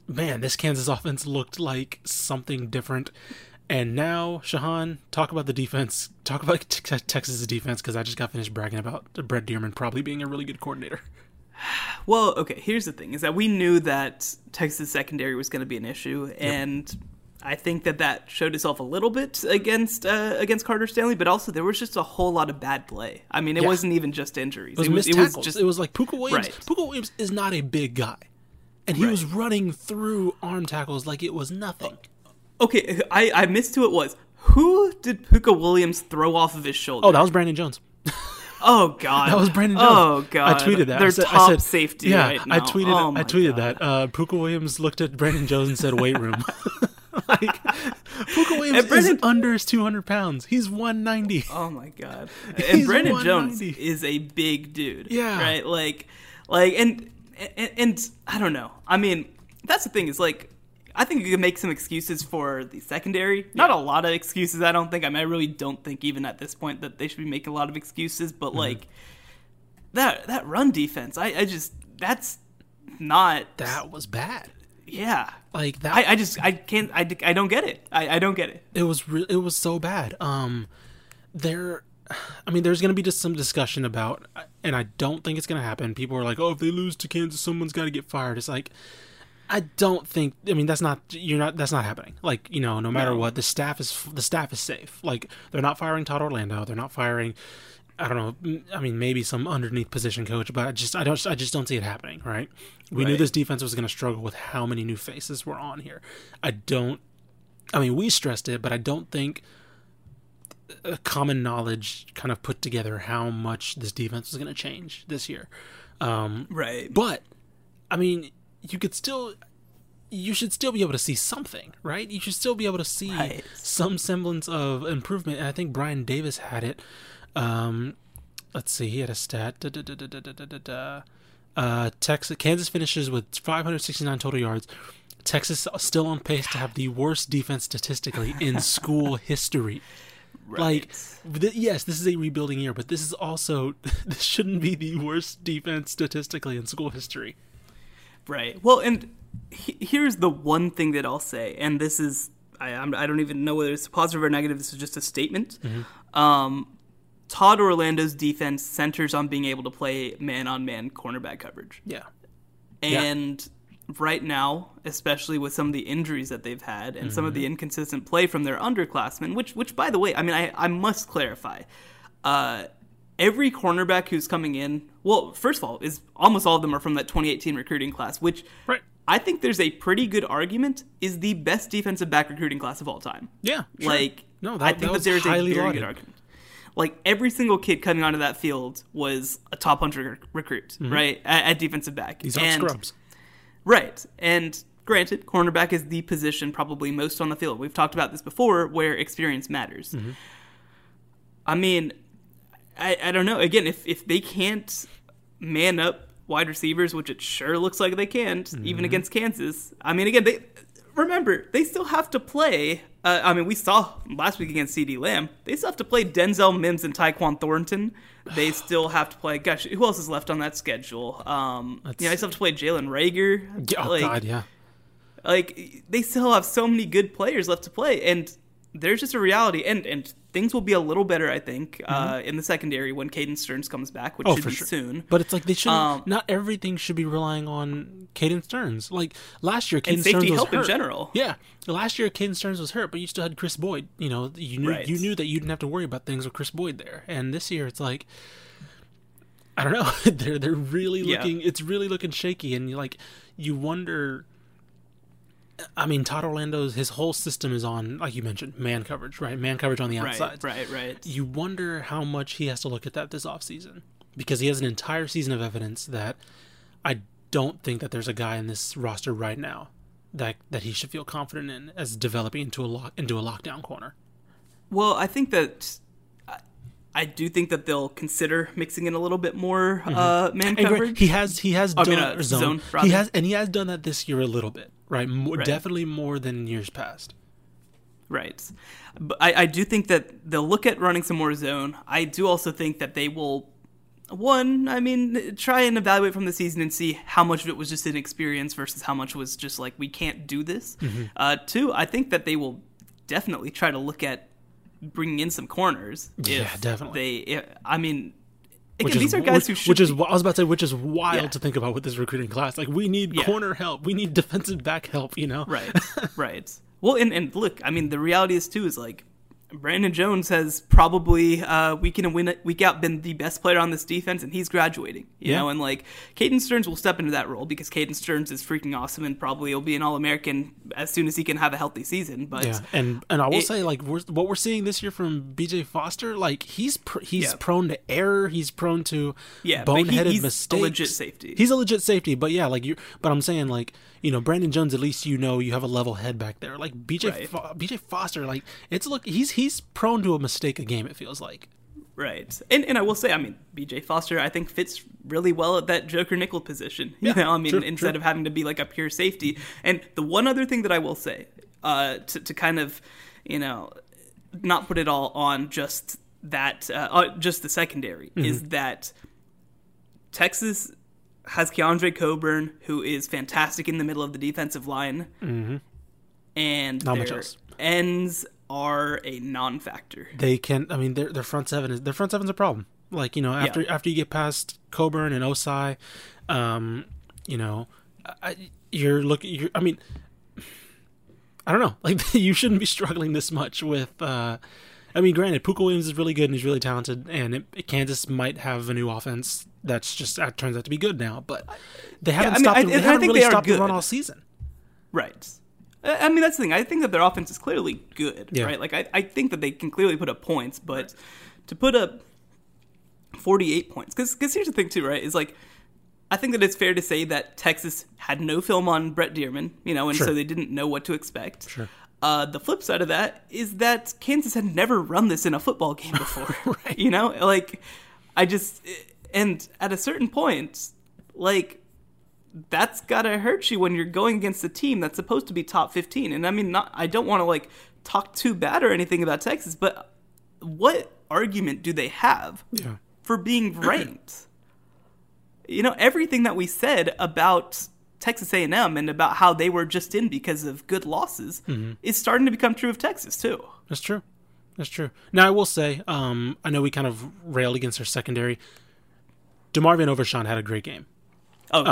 Man, this Kansas offense looked like something different. And now, Shahan, talk about the defense. Talk about Texas's defense, because I just got finished bragging about Brett Dearman probably being a really good coordinator. Well, okay, here's the thing, is that we knew that Texas secondary was going to be an issue, and I think that showed itself a little bit against Carter Stanley, but also there was just a whole lot of bad play. I mean, it wasn't even just injuries. It was like Puka Williams. Right. Puka Williams is not a big guy, and he was running through arm tackles like it was nothing. Okay, I missed who it was. Who did Puka Williams throw off of his shoulder? Oh, that was Brandon Jones. Oh, God. That was Brandon Jones. Oh, God. I tweeted that. Their top safety right now. I tweeted that. Puka Williams looked at Brandon Jones and said, weight room. Like, Puka Williams is under his 200 pounds. He's 190. Oh, my God. And Brandon Jones is a big dude. Yeah. Right? Like, and I don't know. I mean, that's the thing is, like, I think you can make some excuses for the secondary. Yeah. Not a lot of excuses, I don't think. I mean, I really don't think even at this point that they should be making a lot of excuses. But, like, that run defense, I just – that's not – That was bad. Yeah. Like, that – I don't get it. I don't get it. It was so bad. I mean, there's going to be just some discussion about – and I don't think it's going to happen. People are like, oh, if they lose to Kansas, someone's got to get fired. It's like – I don't think. I mean, that's not happening. Like, you know, no matter what, the staff is safe. Like, they're not firing Todd Orlando. They're not firing. I don't know. I mean, maybe some underneath position coach, but I just don't see it happening. Right? We knew this defense was going to struggle with how many new faces were on here. I mean, we stressed it, but I don't think a common knowledge kind of put together how much this defense was going to change this year. Right. But I mean. You should still be able to see something, right? You should still be able to see some semblance of improvement. And I think Brian Davis had it. Let's see, he had a stat. Kansas finishes with 569 total yards. Texas still on pace to have the worst defense statistically in school history. Right. Like, yes, this is a rebuilding year, but this shouldn't be the worst defense statistically in school history. Right. Well, and here's the one thing that I'll say, and this is, I don't even know whether it's positive or negative, this is just a statement. Mm-hmm. Todd Orlando's defense centers on being able to play man-on-man cornerback coverage. Yeah. And right now, especially with some of the injuries that they've had and some of the inconsistent play from their underclassmen, which by the way, I mean, I must clarify, every cornerback who's coming in, well, first of all, is almost all of them are from that 2018 recruiting class, which I think there's a pretty good argument is the best defensive back recruiting class of all time. Yeah, sure. Like, no, I think that there's a very good argument. Like, every single kid coming onto that field was a top 100 recruit, right, at defensive back. These aren't scrubs. Right, and granted, cornerback is the position probably most on the field. We've talked about this before, where experience matters. Mm-hmm. I mean, I don't know. Again, if they can't man up wide receivers, which it sure looks like they can't, even against Kansas. I mean, again, they still have to play. I mean, we saw last week against CeeDee Lamb. They still have to play Denzel Mims and Tyquan Thornton. They still have to play. Gosh, who else is left on that schedule? They still have to play Jalen Reagor. Oh, God, yeah. Like, they still have so many good players left to play, and there's just a reality, and things will be a little better, I think, in the secondary when Caden Sterns comes back, which should be soon. But it's like they shouldn't. Not everything should be relying on Caden Sterns. Like last year, Caden Sterns was hurt. In general. Yeah, last year Caden Sterns was hurt, but you still had Chris Boyd. You know, you knew that you didn't have to worry about things with Chris Boyd there. And this year, it's like, I don't know. they're really looking. It's really looking shaky, and you wonder. I mean, Todd Orlando's, his whole system is on, like you mentioned, man coverage, right? Man coverage on the outside. Right. You wonder how much he has to look at that this offseason, because he has an entire season of evidence that I don't think that there's a guy in this roster right now that he should feel confident in as developing into a lockdown corner. Well, I think that I do think that they'll consider mixing in a little bit more man coverage. Great. He has done zone. He has done that this year a little bit, right? Definitely more than years past. Right, but I do think that they'll look at running some more zone. I do also think that they will. Try and evaluate from the season and see how much of it was just inexperience versus how much was just like, we can't do this. Two, I think that they will definitely try to look at bringing in some corners. These are guys who should. Which is wild to think about with this recruiting class. Like, we need corner help. We need defensive back help. You know. Right. Well, and look, I mean, the reality is too is like, Brandon Jones has probably week in and week out been the best player on this defense, and he's graduating. You know, and like Caden Sterns will step into that role because Caden Sterns is freaking awesome and probably will be an All-American as soon as he can have a healthy season. But and I will say, like, what we're seeing this year from B.J. Foster, like he's prone to error, he's prone to boneheaded mistakes. He's a legit safety, but I'm saying, like, you know, Brandon Jones, at least you have a level head back there. Like B.J. Foster, like, it's he's prone to a mistake a game, it feels like. Right. And I will say, I mean, B.J. Foster, I think, fits really well at that joker nickel position. Instead of having to be like a pure safety. And the one other thing that I will say, to kind of, you know, not put it all on just that, just the secondary, mm-hmm. is that Texas has Keandre Coburn, who is fantastic in the middle of the defensive line, mm-hmm. and not much else. Ends are a non-factor. They can, I mean, their front seven is a problem. Like, you know, after you get past Coburn and Osai, you know, I don't know. Like, you shouldn't be struggling this much with. I mean, granted, Puka Williams is really good and he's really talented, and Kansas might have a new offense that's just turns out to be good now. But they haven't stopped the run all season, right? I mean, that's the thing. I think that their offense is clearly good, right? Like, I think that they can clearly put up points, but to put up 48 points, because here's the thing too, right? Is like, I think that it's fair to say that Texas had no film on Brett Dearman, you know, and so they didn't know what to expect. Sure. The flip side of that is that Kansas had never run this in a football game before, right? You know, like, and at a certain point, like, that's gotta hurt you when you're going against a team that's supposed to be top 15. And I mean, I don't want to like talk too bad or anything about Texas, but what argument do they have for being ranked? You know, everything that we said about Texas A&M and about how they were just in because of good losses is starting to become true of Texas too. That's true. That's true. Now I will say, I know we kind of railed against our secondary. DeMarvin Overshawn had a great game. Oh,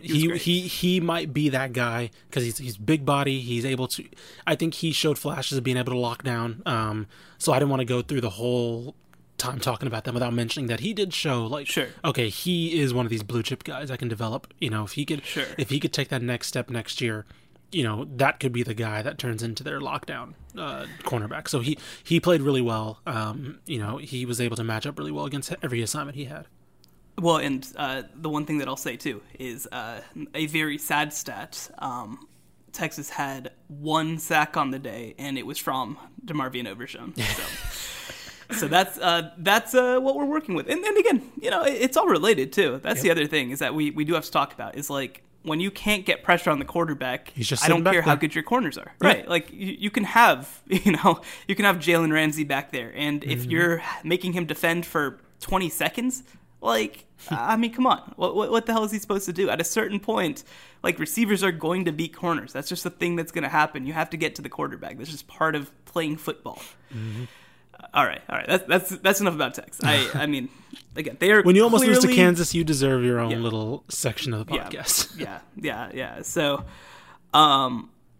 he was great. He might be that guy because he's big body. He's able to. I think he showed flashes of being able to lock down. So I didn't want to go through the whole time talking about them without mentioning that he did show, like, okay, he is one of these blue chip guys I can develop. You know, if he could take that next step next year, you know, that could be the guy that turns into their lockdown cornerback. So he played really well. You know, he was able to match up really well against every assignment he had. Well, and the one thing that I'll say, too, is a very sad stat. Texas had one sack on the day, and it was from DeMarvin Overshawn. So that's what we're working with. And again, you know, it's all related, too. That's the other thing is that we do have to talk about is, like, when you can't get pressure on the quarterback, I don't care how good your corners are. Yeah. Right. Like, you can have Jalen Ramsey back there. And if you're making him defend for 20 seconds... Like, I mean, come on. What the hell is he supposed to do? At a certain point, like, receivers are going to beat corners. That's just the thing that's going to happen. You have to get to the quarterback. That's just part of playing football. Mm-hmm. All right. That's enough about Tex. I mean, again, they are. When you almost lose to Kansas, you deserve your own little section of the podcast. Yeah. So,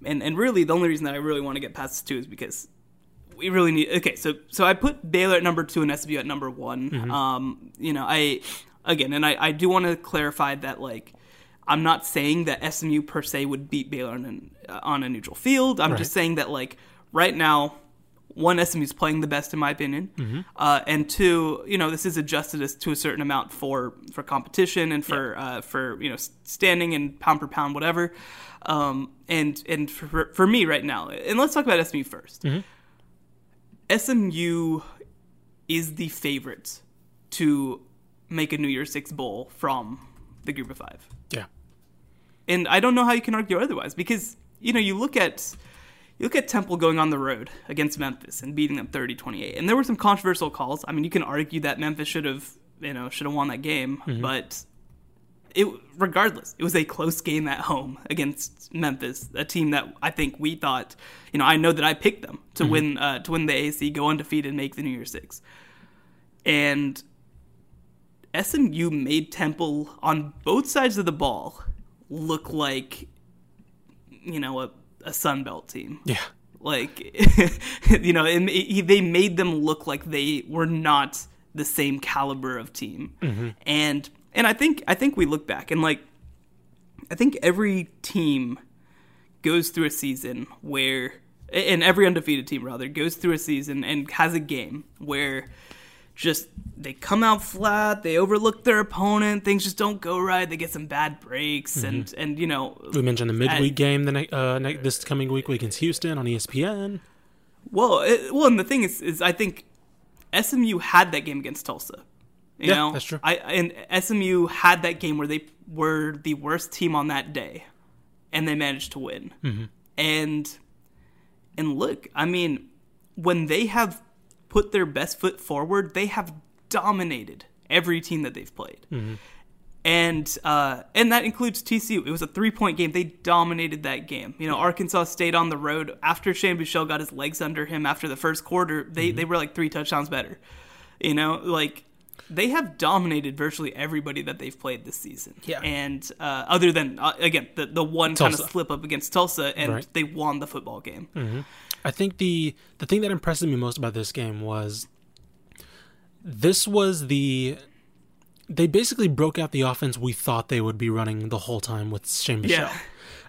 and really, the only reason that I really want to get past this too is because we really need. Okay, so I put Baylor at number 2 and SMU at number 1. Mm-hmm. You know, I do want to clarify that, like, I'm not saying that SMU per se would beat Baylor on a neutral field. I'm just saying that, like, right now, one, SMU's playing the best in my opinion, and two, you know, this is adjusted to a certain amount for competition and for you know, standing and pound per pound, whatever. And for me right now, and let's talk about SMU first. Mm-hmm. SMU is the favorite to make a New Year's Six bowl from the group of 5. Yeah. And I don't know how you can argue otherwise because, you know, you look at Temple going on the road against Memphis and beating them 30-28. And there were some controversial calls. I mean, you can argue that Memphis should have won that game, but regardless, it was a close game at home against Memphis, a team that I think we thought, you know, I know that I picked them to win the AAC, go undefeated, and make the New Year's Six. And SMU made Temple on both sides of the ball look like, you know, a Sun Belt team. Yeah. Like, you know, and they made them look like they were not the same caliber of team. Mm-hmm. And I think we look back and, like, I think every team goes through a season where, and every undefeated team rather goes through a season and has a game where just they come out flat, they overlook their opponent, things just don't go right, they get some bad breaks, and you know, we mentioned the midweek game this coming week against Houston on ESPN. Well, and the thing is I think SMU had that game against Tulsa. You know? That's true. And SMU had that game where they were the worst team on that day, and they managed to win. Mm-hmm. And look, I mean, when they have put their best foot forward, they have dominated every team that they've played. Mm-hmm. And that includes TCU. It was a 3-point game. They dominated that game. You know, Arkansas stayed on the road after Shane Buechele got his legs under him after the first quarter. They were like 3 touchdowns better. You know, like they have dominated virtually everybody that they've played this season. Yeah. And other than again the one Tulsa. Kind of slip up against Tulsa, and right. they won the football game. Mm-hmm. I think the thing that impressed me most about this game was this was the. They basically broke out the offense we thought they would be running the whole time with Shane Buechele.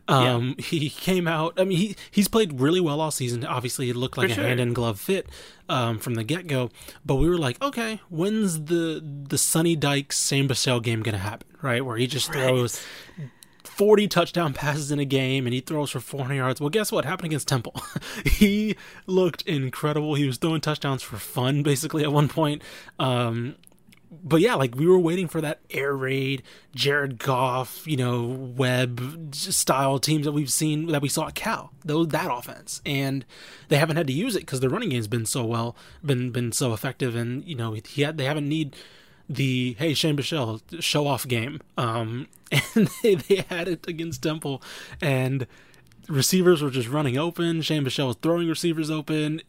Yeah. He came out. I mean, he's played really well all season. Obviously, it looked like a hand-in-glove fit from the get-go. But we were like, okay, when's the Sonny Dykes-Shane Buechele game going to happen, right? Where he just throws 40 touchdown passes in a game, and he throws for 400 yards. Well, guess what happened against Temple? He looked incredible. He was throwing touchdowns for fun, basically, at one point. But yeah, like we were waiting for that air raid, Jared Goff, you know, Webb style teams that we've seen that we saw at Cal. That offense, and they haven't had to use it because their running game's been so well, been so effective, and you know they haven't need the hey Shane Buechele show off game. And they had it against Temple, and receivers were just running open. Shane Buechele was throwing receivers open.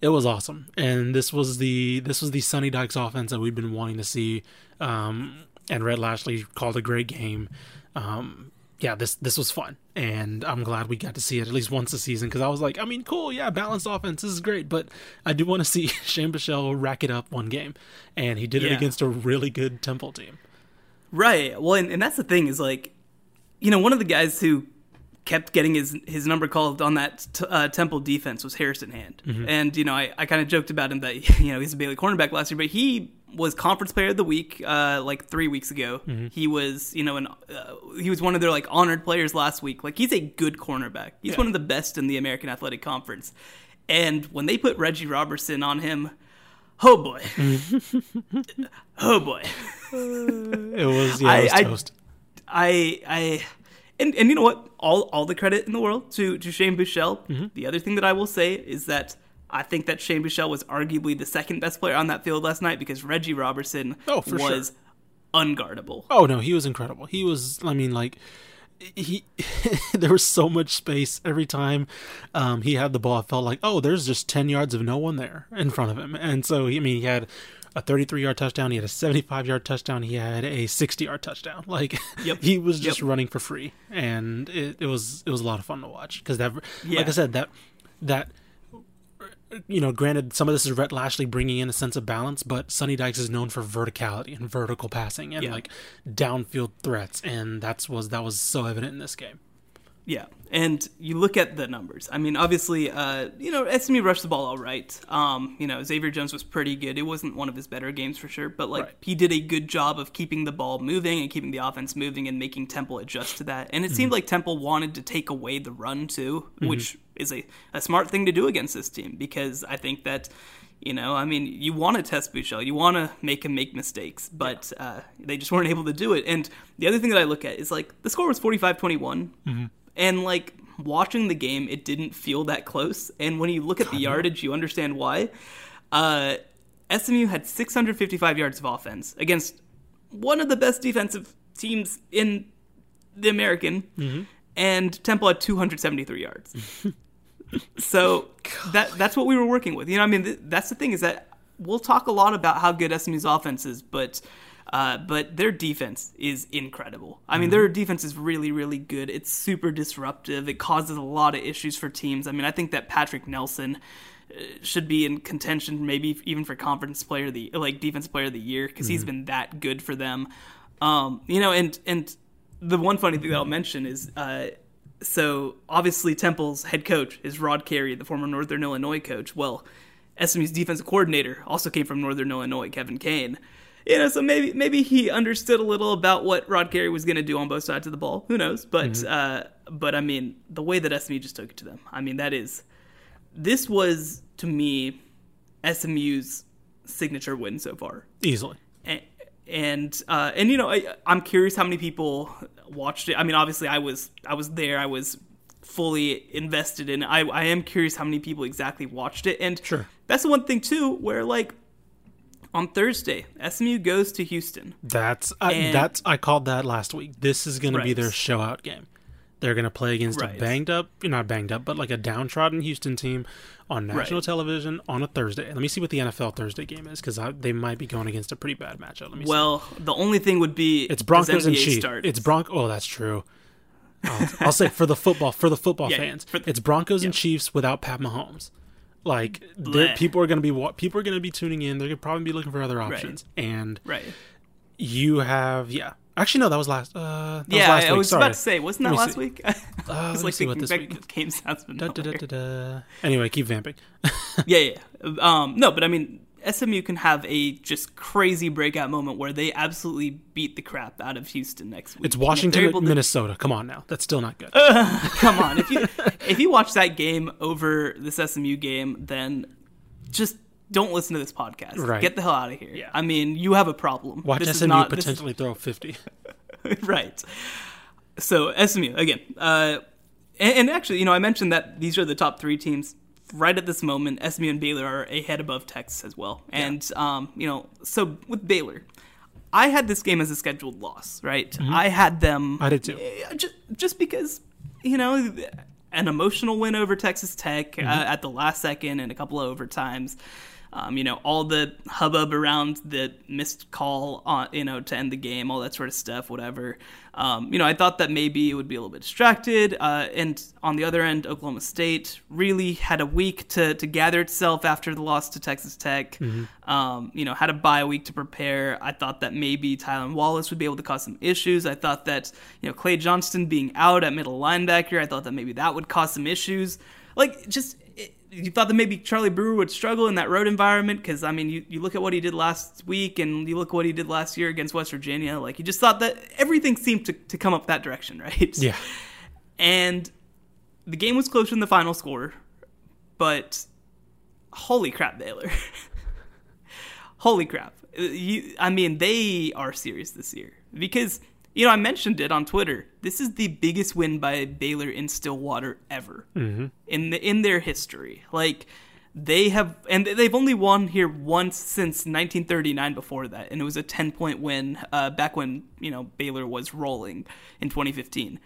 It was awesome, and this was the Sonny Dykes offense that we've been wanting to see. And Rhett Lashlee called a great game. This was fun, and I'm glad we got to see it at least once a season because I was like, I mean, cool, yeah, balanced offense, this is great, but I do want to see Shane Buechele rack it up one game, and he did it against a really good Temple team. Right. Well, and that's the thing is like, you know, one of the guys who kept getting his number called on that Temple defense was Harrison Hand. Mm-hmm. And, you know, I kind of joked about him that, you know, he's a Baylor cornerback last year, but he was conference player of the week like 3 weeks ago. Mm-hmm. He was, you know, he was one of their like honored players last week. Like he's a good cornerback. He's one of the best in the American Athletic Conference. And when they put Reggie Robertson on him, oh boy. Oh boy. And you know what? All the credit in the world to Shane Buechele. Mm-hmm. The other thing that I will say is that I think that Shane Buechele was arguably the second best player on that field last night because Reggie Robertson was unguardable. Oh, no, he was incredible. He was, I mean, like, there was so much space every time he had the ball. It felt like, oh, there's just 10 yards of no one there in front of him. And so, I mean, he had a 33-yard touchdown. He had a 75-yard touchdown. He had a 60-yard touchdown. Like he was just running for free, and it was a lot of fun to watch because that, like I said, that you know, granted, some of this is Rhett Lashlee bringing in a sense of balance, but Sonny Dykes is known for verticality and vertical passing and like downfield threats, and that was so evident in this game. Yeah, and you look at the numbers. I mean, obviously, you know, SMU rushed the ball all right. You know, Xavier Jones was pretty good. It wasn't one of his better games for sure, but, like, he did a good job of keeping the ball moving and keeping the offense moving and making Temple adjust to that. And it seemed like Temple wanted to take away the run, too, which is a smart thing to do against this team because I think that, you know, I mean, you want to test Buechele. You want to make him make mistakes, but they just weren't able to do it. And the other thing that I look at is, like, the score was 45-21. Mm-hmm. And, like, watching the game, it didn't feel that close. And when you look at the yardage, you understand why. SMU had 655 yards of offense against one of the best defensive teams in the American. Mm-hmm. And Temple had 273 yards. So that's what we were working with. You know, I mean, that's the thing is that we'll talk a lot about how good SMU's offense is, but their defense is incredible. I mean, their defense is really, really good. It's super disruptive. It causes a lot of issues for teams. I mean, I think that Patrick Nelson should be in contention, maybe even for conference player, defensive player of the year, because he's been that good for them. You know, and the one funny thing that I'll mention is, so obviously Temple's head coach is Rod Carey, the former Northern Illinois coach. Well, SMU's defensive coordinator also came from Northern Illinois, Kevin Kane. You know, so maybe he understood a little about what Rod Carey was going to do on both sides of the ball. Who knows? But but I mean, the way that SMU just took it to them. I mean, this was to me SMU's signature win so far. Easily. And you know, I'm curious how many people watched it. I mean, obviously I was there. I was fully invested in it. I am curious how many people exactly watched it. And sure. That's the one thing too, where like on Thursday, SMU goes to Houston. I called that last week. This is going to be their show out game. They're going to play against a not banged up, but like a downtrodden Houston team on national television on a Thursday. Let me see what the NFL Thursday game is, because they might be going against a pretty bad matchup. Let me see. The only thing would be it's Broncos and Chiefs. It's Broncos. Oh, that's true. I'll say for the football fans, it's Broncos and Chiefs without Pat Mahomes. Like people are going to be tuning in. They're going to probably be looking for other options. Actually, no, that was last. That was last week. I was about to say, wasn't that last week? It's like the game sounds familiar. Anyway, keep vamping. No, but I mean, SMU can have a just crazy breakout moment where they absolutely beat the crap out of Houston next week. It's Washington, Minnesota. Come on now, that's still not good. Come on, if you watch that game over this SMU game, then just. Don't listen to this podcast. Right. Get the hell out of here. Yeah. I mean, you have a problem. Watch this SMU potentially throw 50. Right. So SMU, again. And actually, you know, I mentioned that these are the top three teams. Right at this moment, SMU and Baylor are a head above Texas as well. And, you know, so with Baylor, I had this game as a scheduled loss, right? Mm-hmm. I had them. I did too. Just because, you know, an emotional win over Texas Tech at the last second and a couple of overtimes. You know, all the hubbub around the missed call, on, you know, to end the game, all that sort of stuff, whatever. You know, I thought that maybe it would be a little bit distracted. And on the other end, Oklahoma State really had a week to gather itself after the loss to Texas Tech. Mm-hmm. You know, had a bye week to prepare. I thought that maybe Tylan Wallace would be able to cause some issues. I thought that, you know, Clay Johnston being out at middle linebacker, I thought that maybe that would cause some issues. Like, just... You thought that maybe Charlie Brewer would struggle in that road environment because, I mean, you look at what he did last week and you look what he did last year against West Virginia. Like, you just thought that everything seemed to come up that direction, right? Yeah. And the game was closer than the final score, but holy crap, Baylor. Holy crap. I mean, they are serious this year because, you know, I mentioned it on Twitter. This is the biggest win by Baylor in Stillwater ever in their history. Like they have, and they've only won here once since 1939. Before that, and it was a 10-point win back when you know Baylor was rolling in 2015.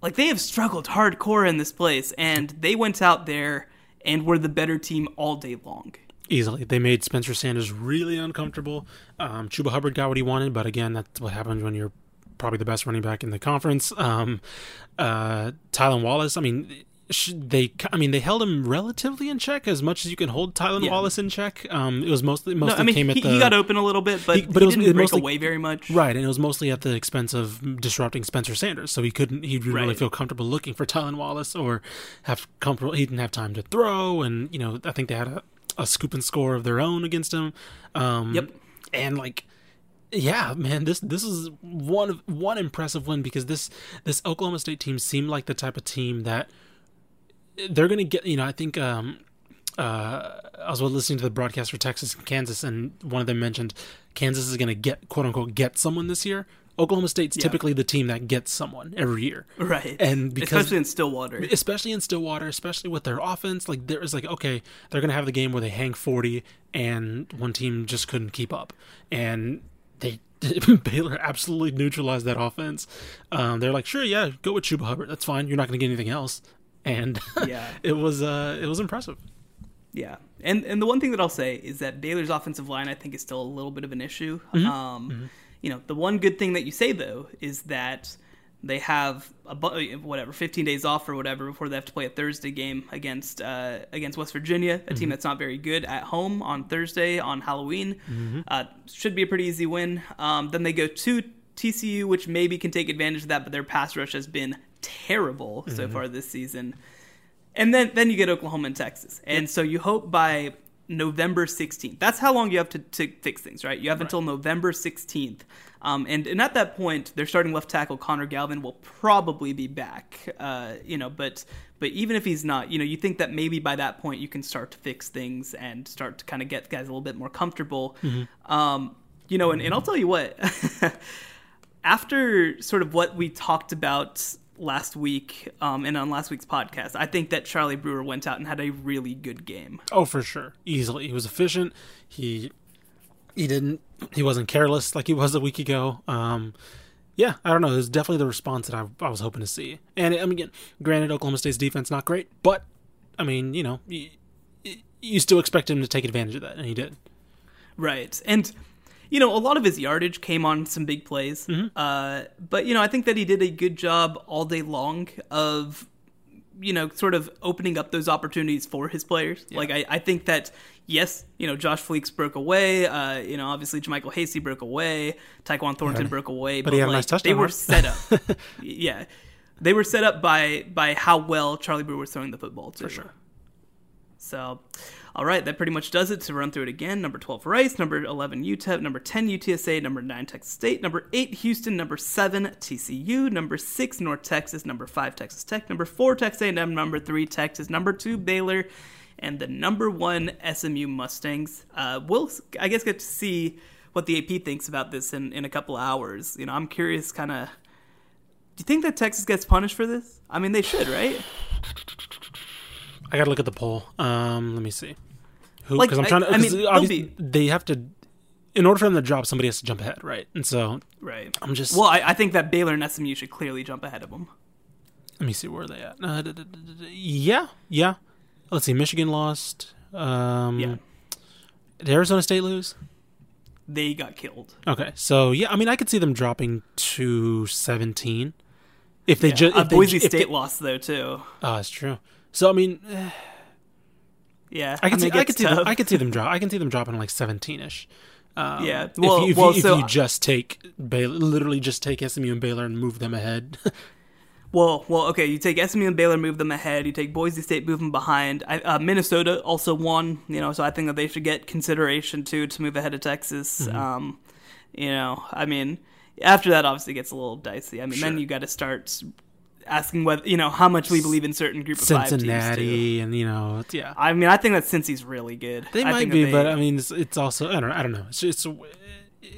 Like they have struggled hardcore in this place, and they went out there and were the better team all day long. Easily. They made Spencer Sanders really uncomfortable. Chuba Hubbard got what he wanted, but again, that's what happens when you're probably the best running back in the conference. Tylan Wallace, I mean, they held him relatively in check as much as you can hold Tylan Wallace in check. It was mostly came at he got open a little bit, but he didn't break away very much. Right, and it was mostly at the expense of disrupting Spencer Sanders, so he didn't really feel comfortable looking for Tylan Wallace or he didn't have time to throw, and you know, I think they had a scoop and score of their own against him. And like, yeah, man, this is one impressive win because this Oklahoma State team seemed like the type of team that they're going to get, you know, I think I was listening to the broadcast for Texas and Kansas, and one of them mentioned Kansas is going to get, quote unquote, get someone this year. Oklahoma State's typically the team that gets someone every year. Right. And because, especially in Stillwater, especially with their offense, like there is like, okay, they're going to have the game where they hang 40 and one team just couldn't keep up. And Baylor absolutely neutralized that offense. They're like, sure, yeah, go with Chuba Hubbard. That's fine. You're not going to get anything else. And it was impressive. Yeah. And the one thing that I'll say is that Baylor's offensive line, I think, is still a little bit of an issue. Mm-hmm. You know, the one good thing that you say, though, is that they have 15 days off or whatever before they have to play a Thursday game against West Virginia, a team that's not very good at home on Thursday on Halloween. Should be a pretty easy win. Then they go to TCU, which maybe can take advantage of that, but their pass rush has been terrible so far this season. And then you get Oklahoma and Texas. And so you hope by November 16th. That's how long you have to fix things, right? You have until November 16th. And at that point, their starting left tackle, Connor Galvin, will probably be back. But even if he's not, you think that maybe by that point you can start to fix things and start to kind of get guys a little bit more comfortable. Mm-hmm. And I'll tell you what, after sort of what we talked about last week and on last week's podcast, I think that Charlie Brewer went out and had a really good game. Oh, for sure. Easily. He was efficient. He wasn't careless like he was a week ago. Yeah, I don't know. It was definitely the response that I was hoping to see. And I mean, granted, Oklahoma State's defense not great, but I mean, you still expect him to take advantage of that, and he did. Right, and a lot of his yardage came on some big plays. Mm-hmm. But I think that he did a good job all day long of sort of opening up those opportunities for his players. Yeah. Like, I think that, yes, Josh Fleeks broke away. Obviously, Jermichael Hasty broke away. Tyquan Thornton broke away. But he had a nice touchdown. They were set up. Yeah. They were set up by how well Charlie Brewer was throwing the football, too. For sure. So, all right, that pretty much does it. To run through it again: number 12, Rice; number 11, UTEP; number 10, UTSA; number 9, Texas State; number 8, Houston; number 7, TCU; number 6, North Texas; number 5, Texas Tech; number 4, Texas A&M; number 3, Texas; number 2, Baylor; and the number 1, SMU Mustangs. We'll, I guess, get to see what the AP thinks about this in a couple of hours. I'm curious, kind of, do you think that Texas gets punished for this? I mean, they should, right? I gotta look at the poll. Let me see. Who? Because I'm trying to. Obviously, they have to. In order for them to drop, somebody has to jump ahead, right? And so, right. I'm just. Well, I think that Baylor and SMU should clearly jump ahead of them. Let me see, where are they at? Yeah. Let's see. Michigan lost. Yeah. Did Arizona State lose? They got killed. Okay, so yeah, I could see them dropping to 17. If they just Boise State lost though too. Oh, that's true. So I can see them dropping like 17-ish. Yeah. Well, if you just take Baylor, literally just take SMU and Baylor and move them ahead. well, okay. You take SMU and Baylor, move them ahead. You take Boise State, move them behind. Minnesota also won. So I think that they should get consideration too to move ahead of Texas. Mm-hmm. After that, obviously, it gets a little dicey. Then you got to start asking whether how much we believe in certain group of five teams too. And yeah. I think that Cincy's really good. They might be, but it's also I don't know. It's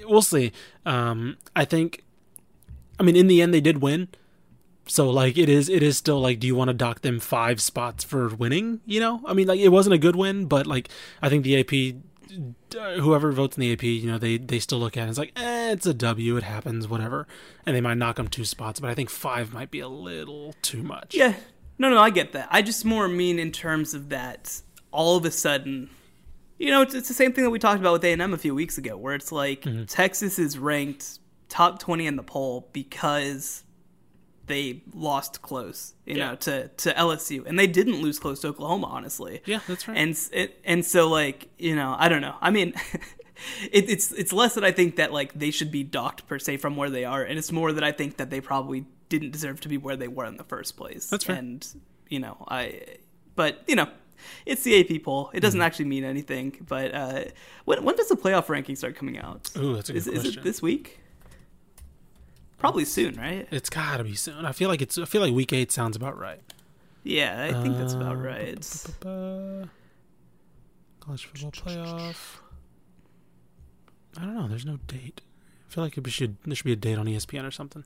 we'll see. I think, in the end they did win. So it is still like, do you want to dock them 5 spots for winning? It wasn't a good win, but I think the AP, whoever votes in the AP, they still look at it. It's like, it's a W, it happens, whatever. And they might knock them 2 spots, but I think 5 might be a little too much. Yeah. No, I get that. I just more mean in terms of that all of a sudden, it's the same thing that we talked about with A&M a few weeks ago, where it's like, mm-hmm. Texas is ranked top 20 in the poll because they lost close, to LSU, and they didn't lose close to Oklahoma, honestly. Yeah, that's right. And so I don't know. It's less that I think that they should be docked per se from where they are, and it's more that I think that they probably didn't deserve to be where they were in the first place. That's right. And it's the AP poll. It doesn't actually mean anything. But when does the playoff ranking start coming out? Ooh, that's a good question. Is it this week? Probably soon, right? It's got to be soon. I feel like week 8 sounds about right. Yeah, I think that's about right. College football playoff. I don't know. There's no date. I feel like there should be a date on ESPN or something.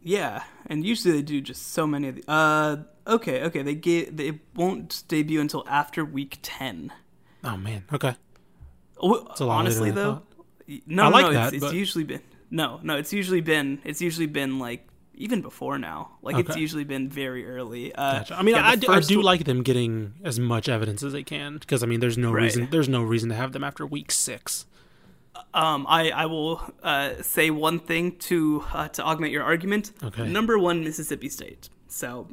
Yeah, and usually they do just so many of the. Okay. They won't debut until after week 10. Oh man. Okay. Honestly, though, that. It's usually been like even before now. It's usually been very early. Gotcha. I do like them getting as much evidence as they can, because there's no reason. There's no reason to have them after week 6. I will say one thing to augment your argument. Okay. Number 1, Mississippi State. So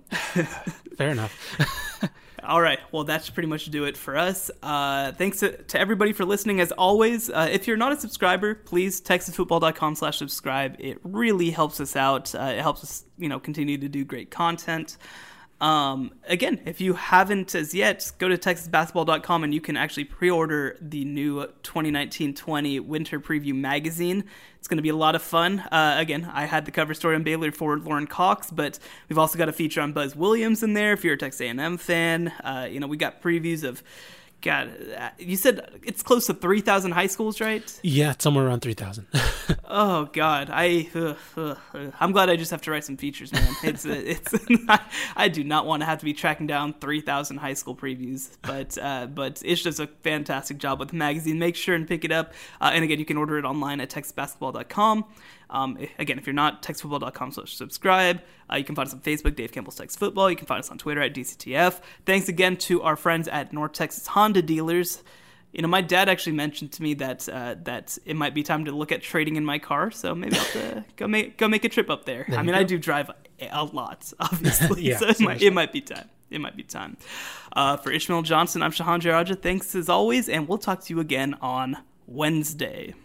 fair enough. All right. Well, that's pretty much do it for us. Thanks to everybody for listening, as always. If you're not a subscriber, please texasfootball.com/subscribe. It really helps us out. It helps us continue to do great content. Again, if you haven't as yet, go to texasbasketball.com and you can actually pre-order the new 2019-20 Winter Preview magazine. It's going to be a lot of fun. Again, I had the cover story on Baylor for Lauren Cox, but we've also got a feature on Buzz Williams in there. If you're a Texas A&M fan, we got previews of, God, you said it's close to 3,000 high schools, right? Yeah, it's somewhere around 3,000. Oh, God. I'm glad I just have to write some features, man. I do not want to have to be tracking down 3,000 high school previews, but Ish does a fantastic job with the magazine. Make sure and pick it up. And again, you can order it online at texasbasketball.com. Again, if you're not, texasfootball.com/subscribe. You can find us on Facebook, Dave Campbell's Texas Football. You can find us on Twitter at DCTF. Thanks again to our friends at North Texas Honda Dealers. You know, my dad actually mentioned to me that it might be time to look at trading in my car, so maybe I'll have to go make a trip up there. I mean, I do drive a lot, obviously, yeah, so it might be time. It might be time. For Ishmael Johnson, I'm Shahan Jayaraja. Thanks as always, and we'll talk to you again on Wednesday.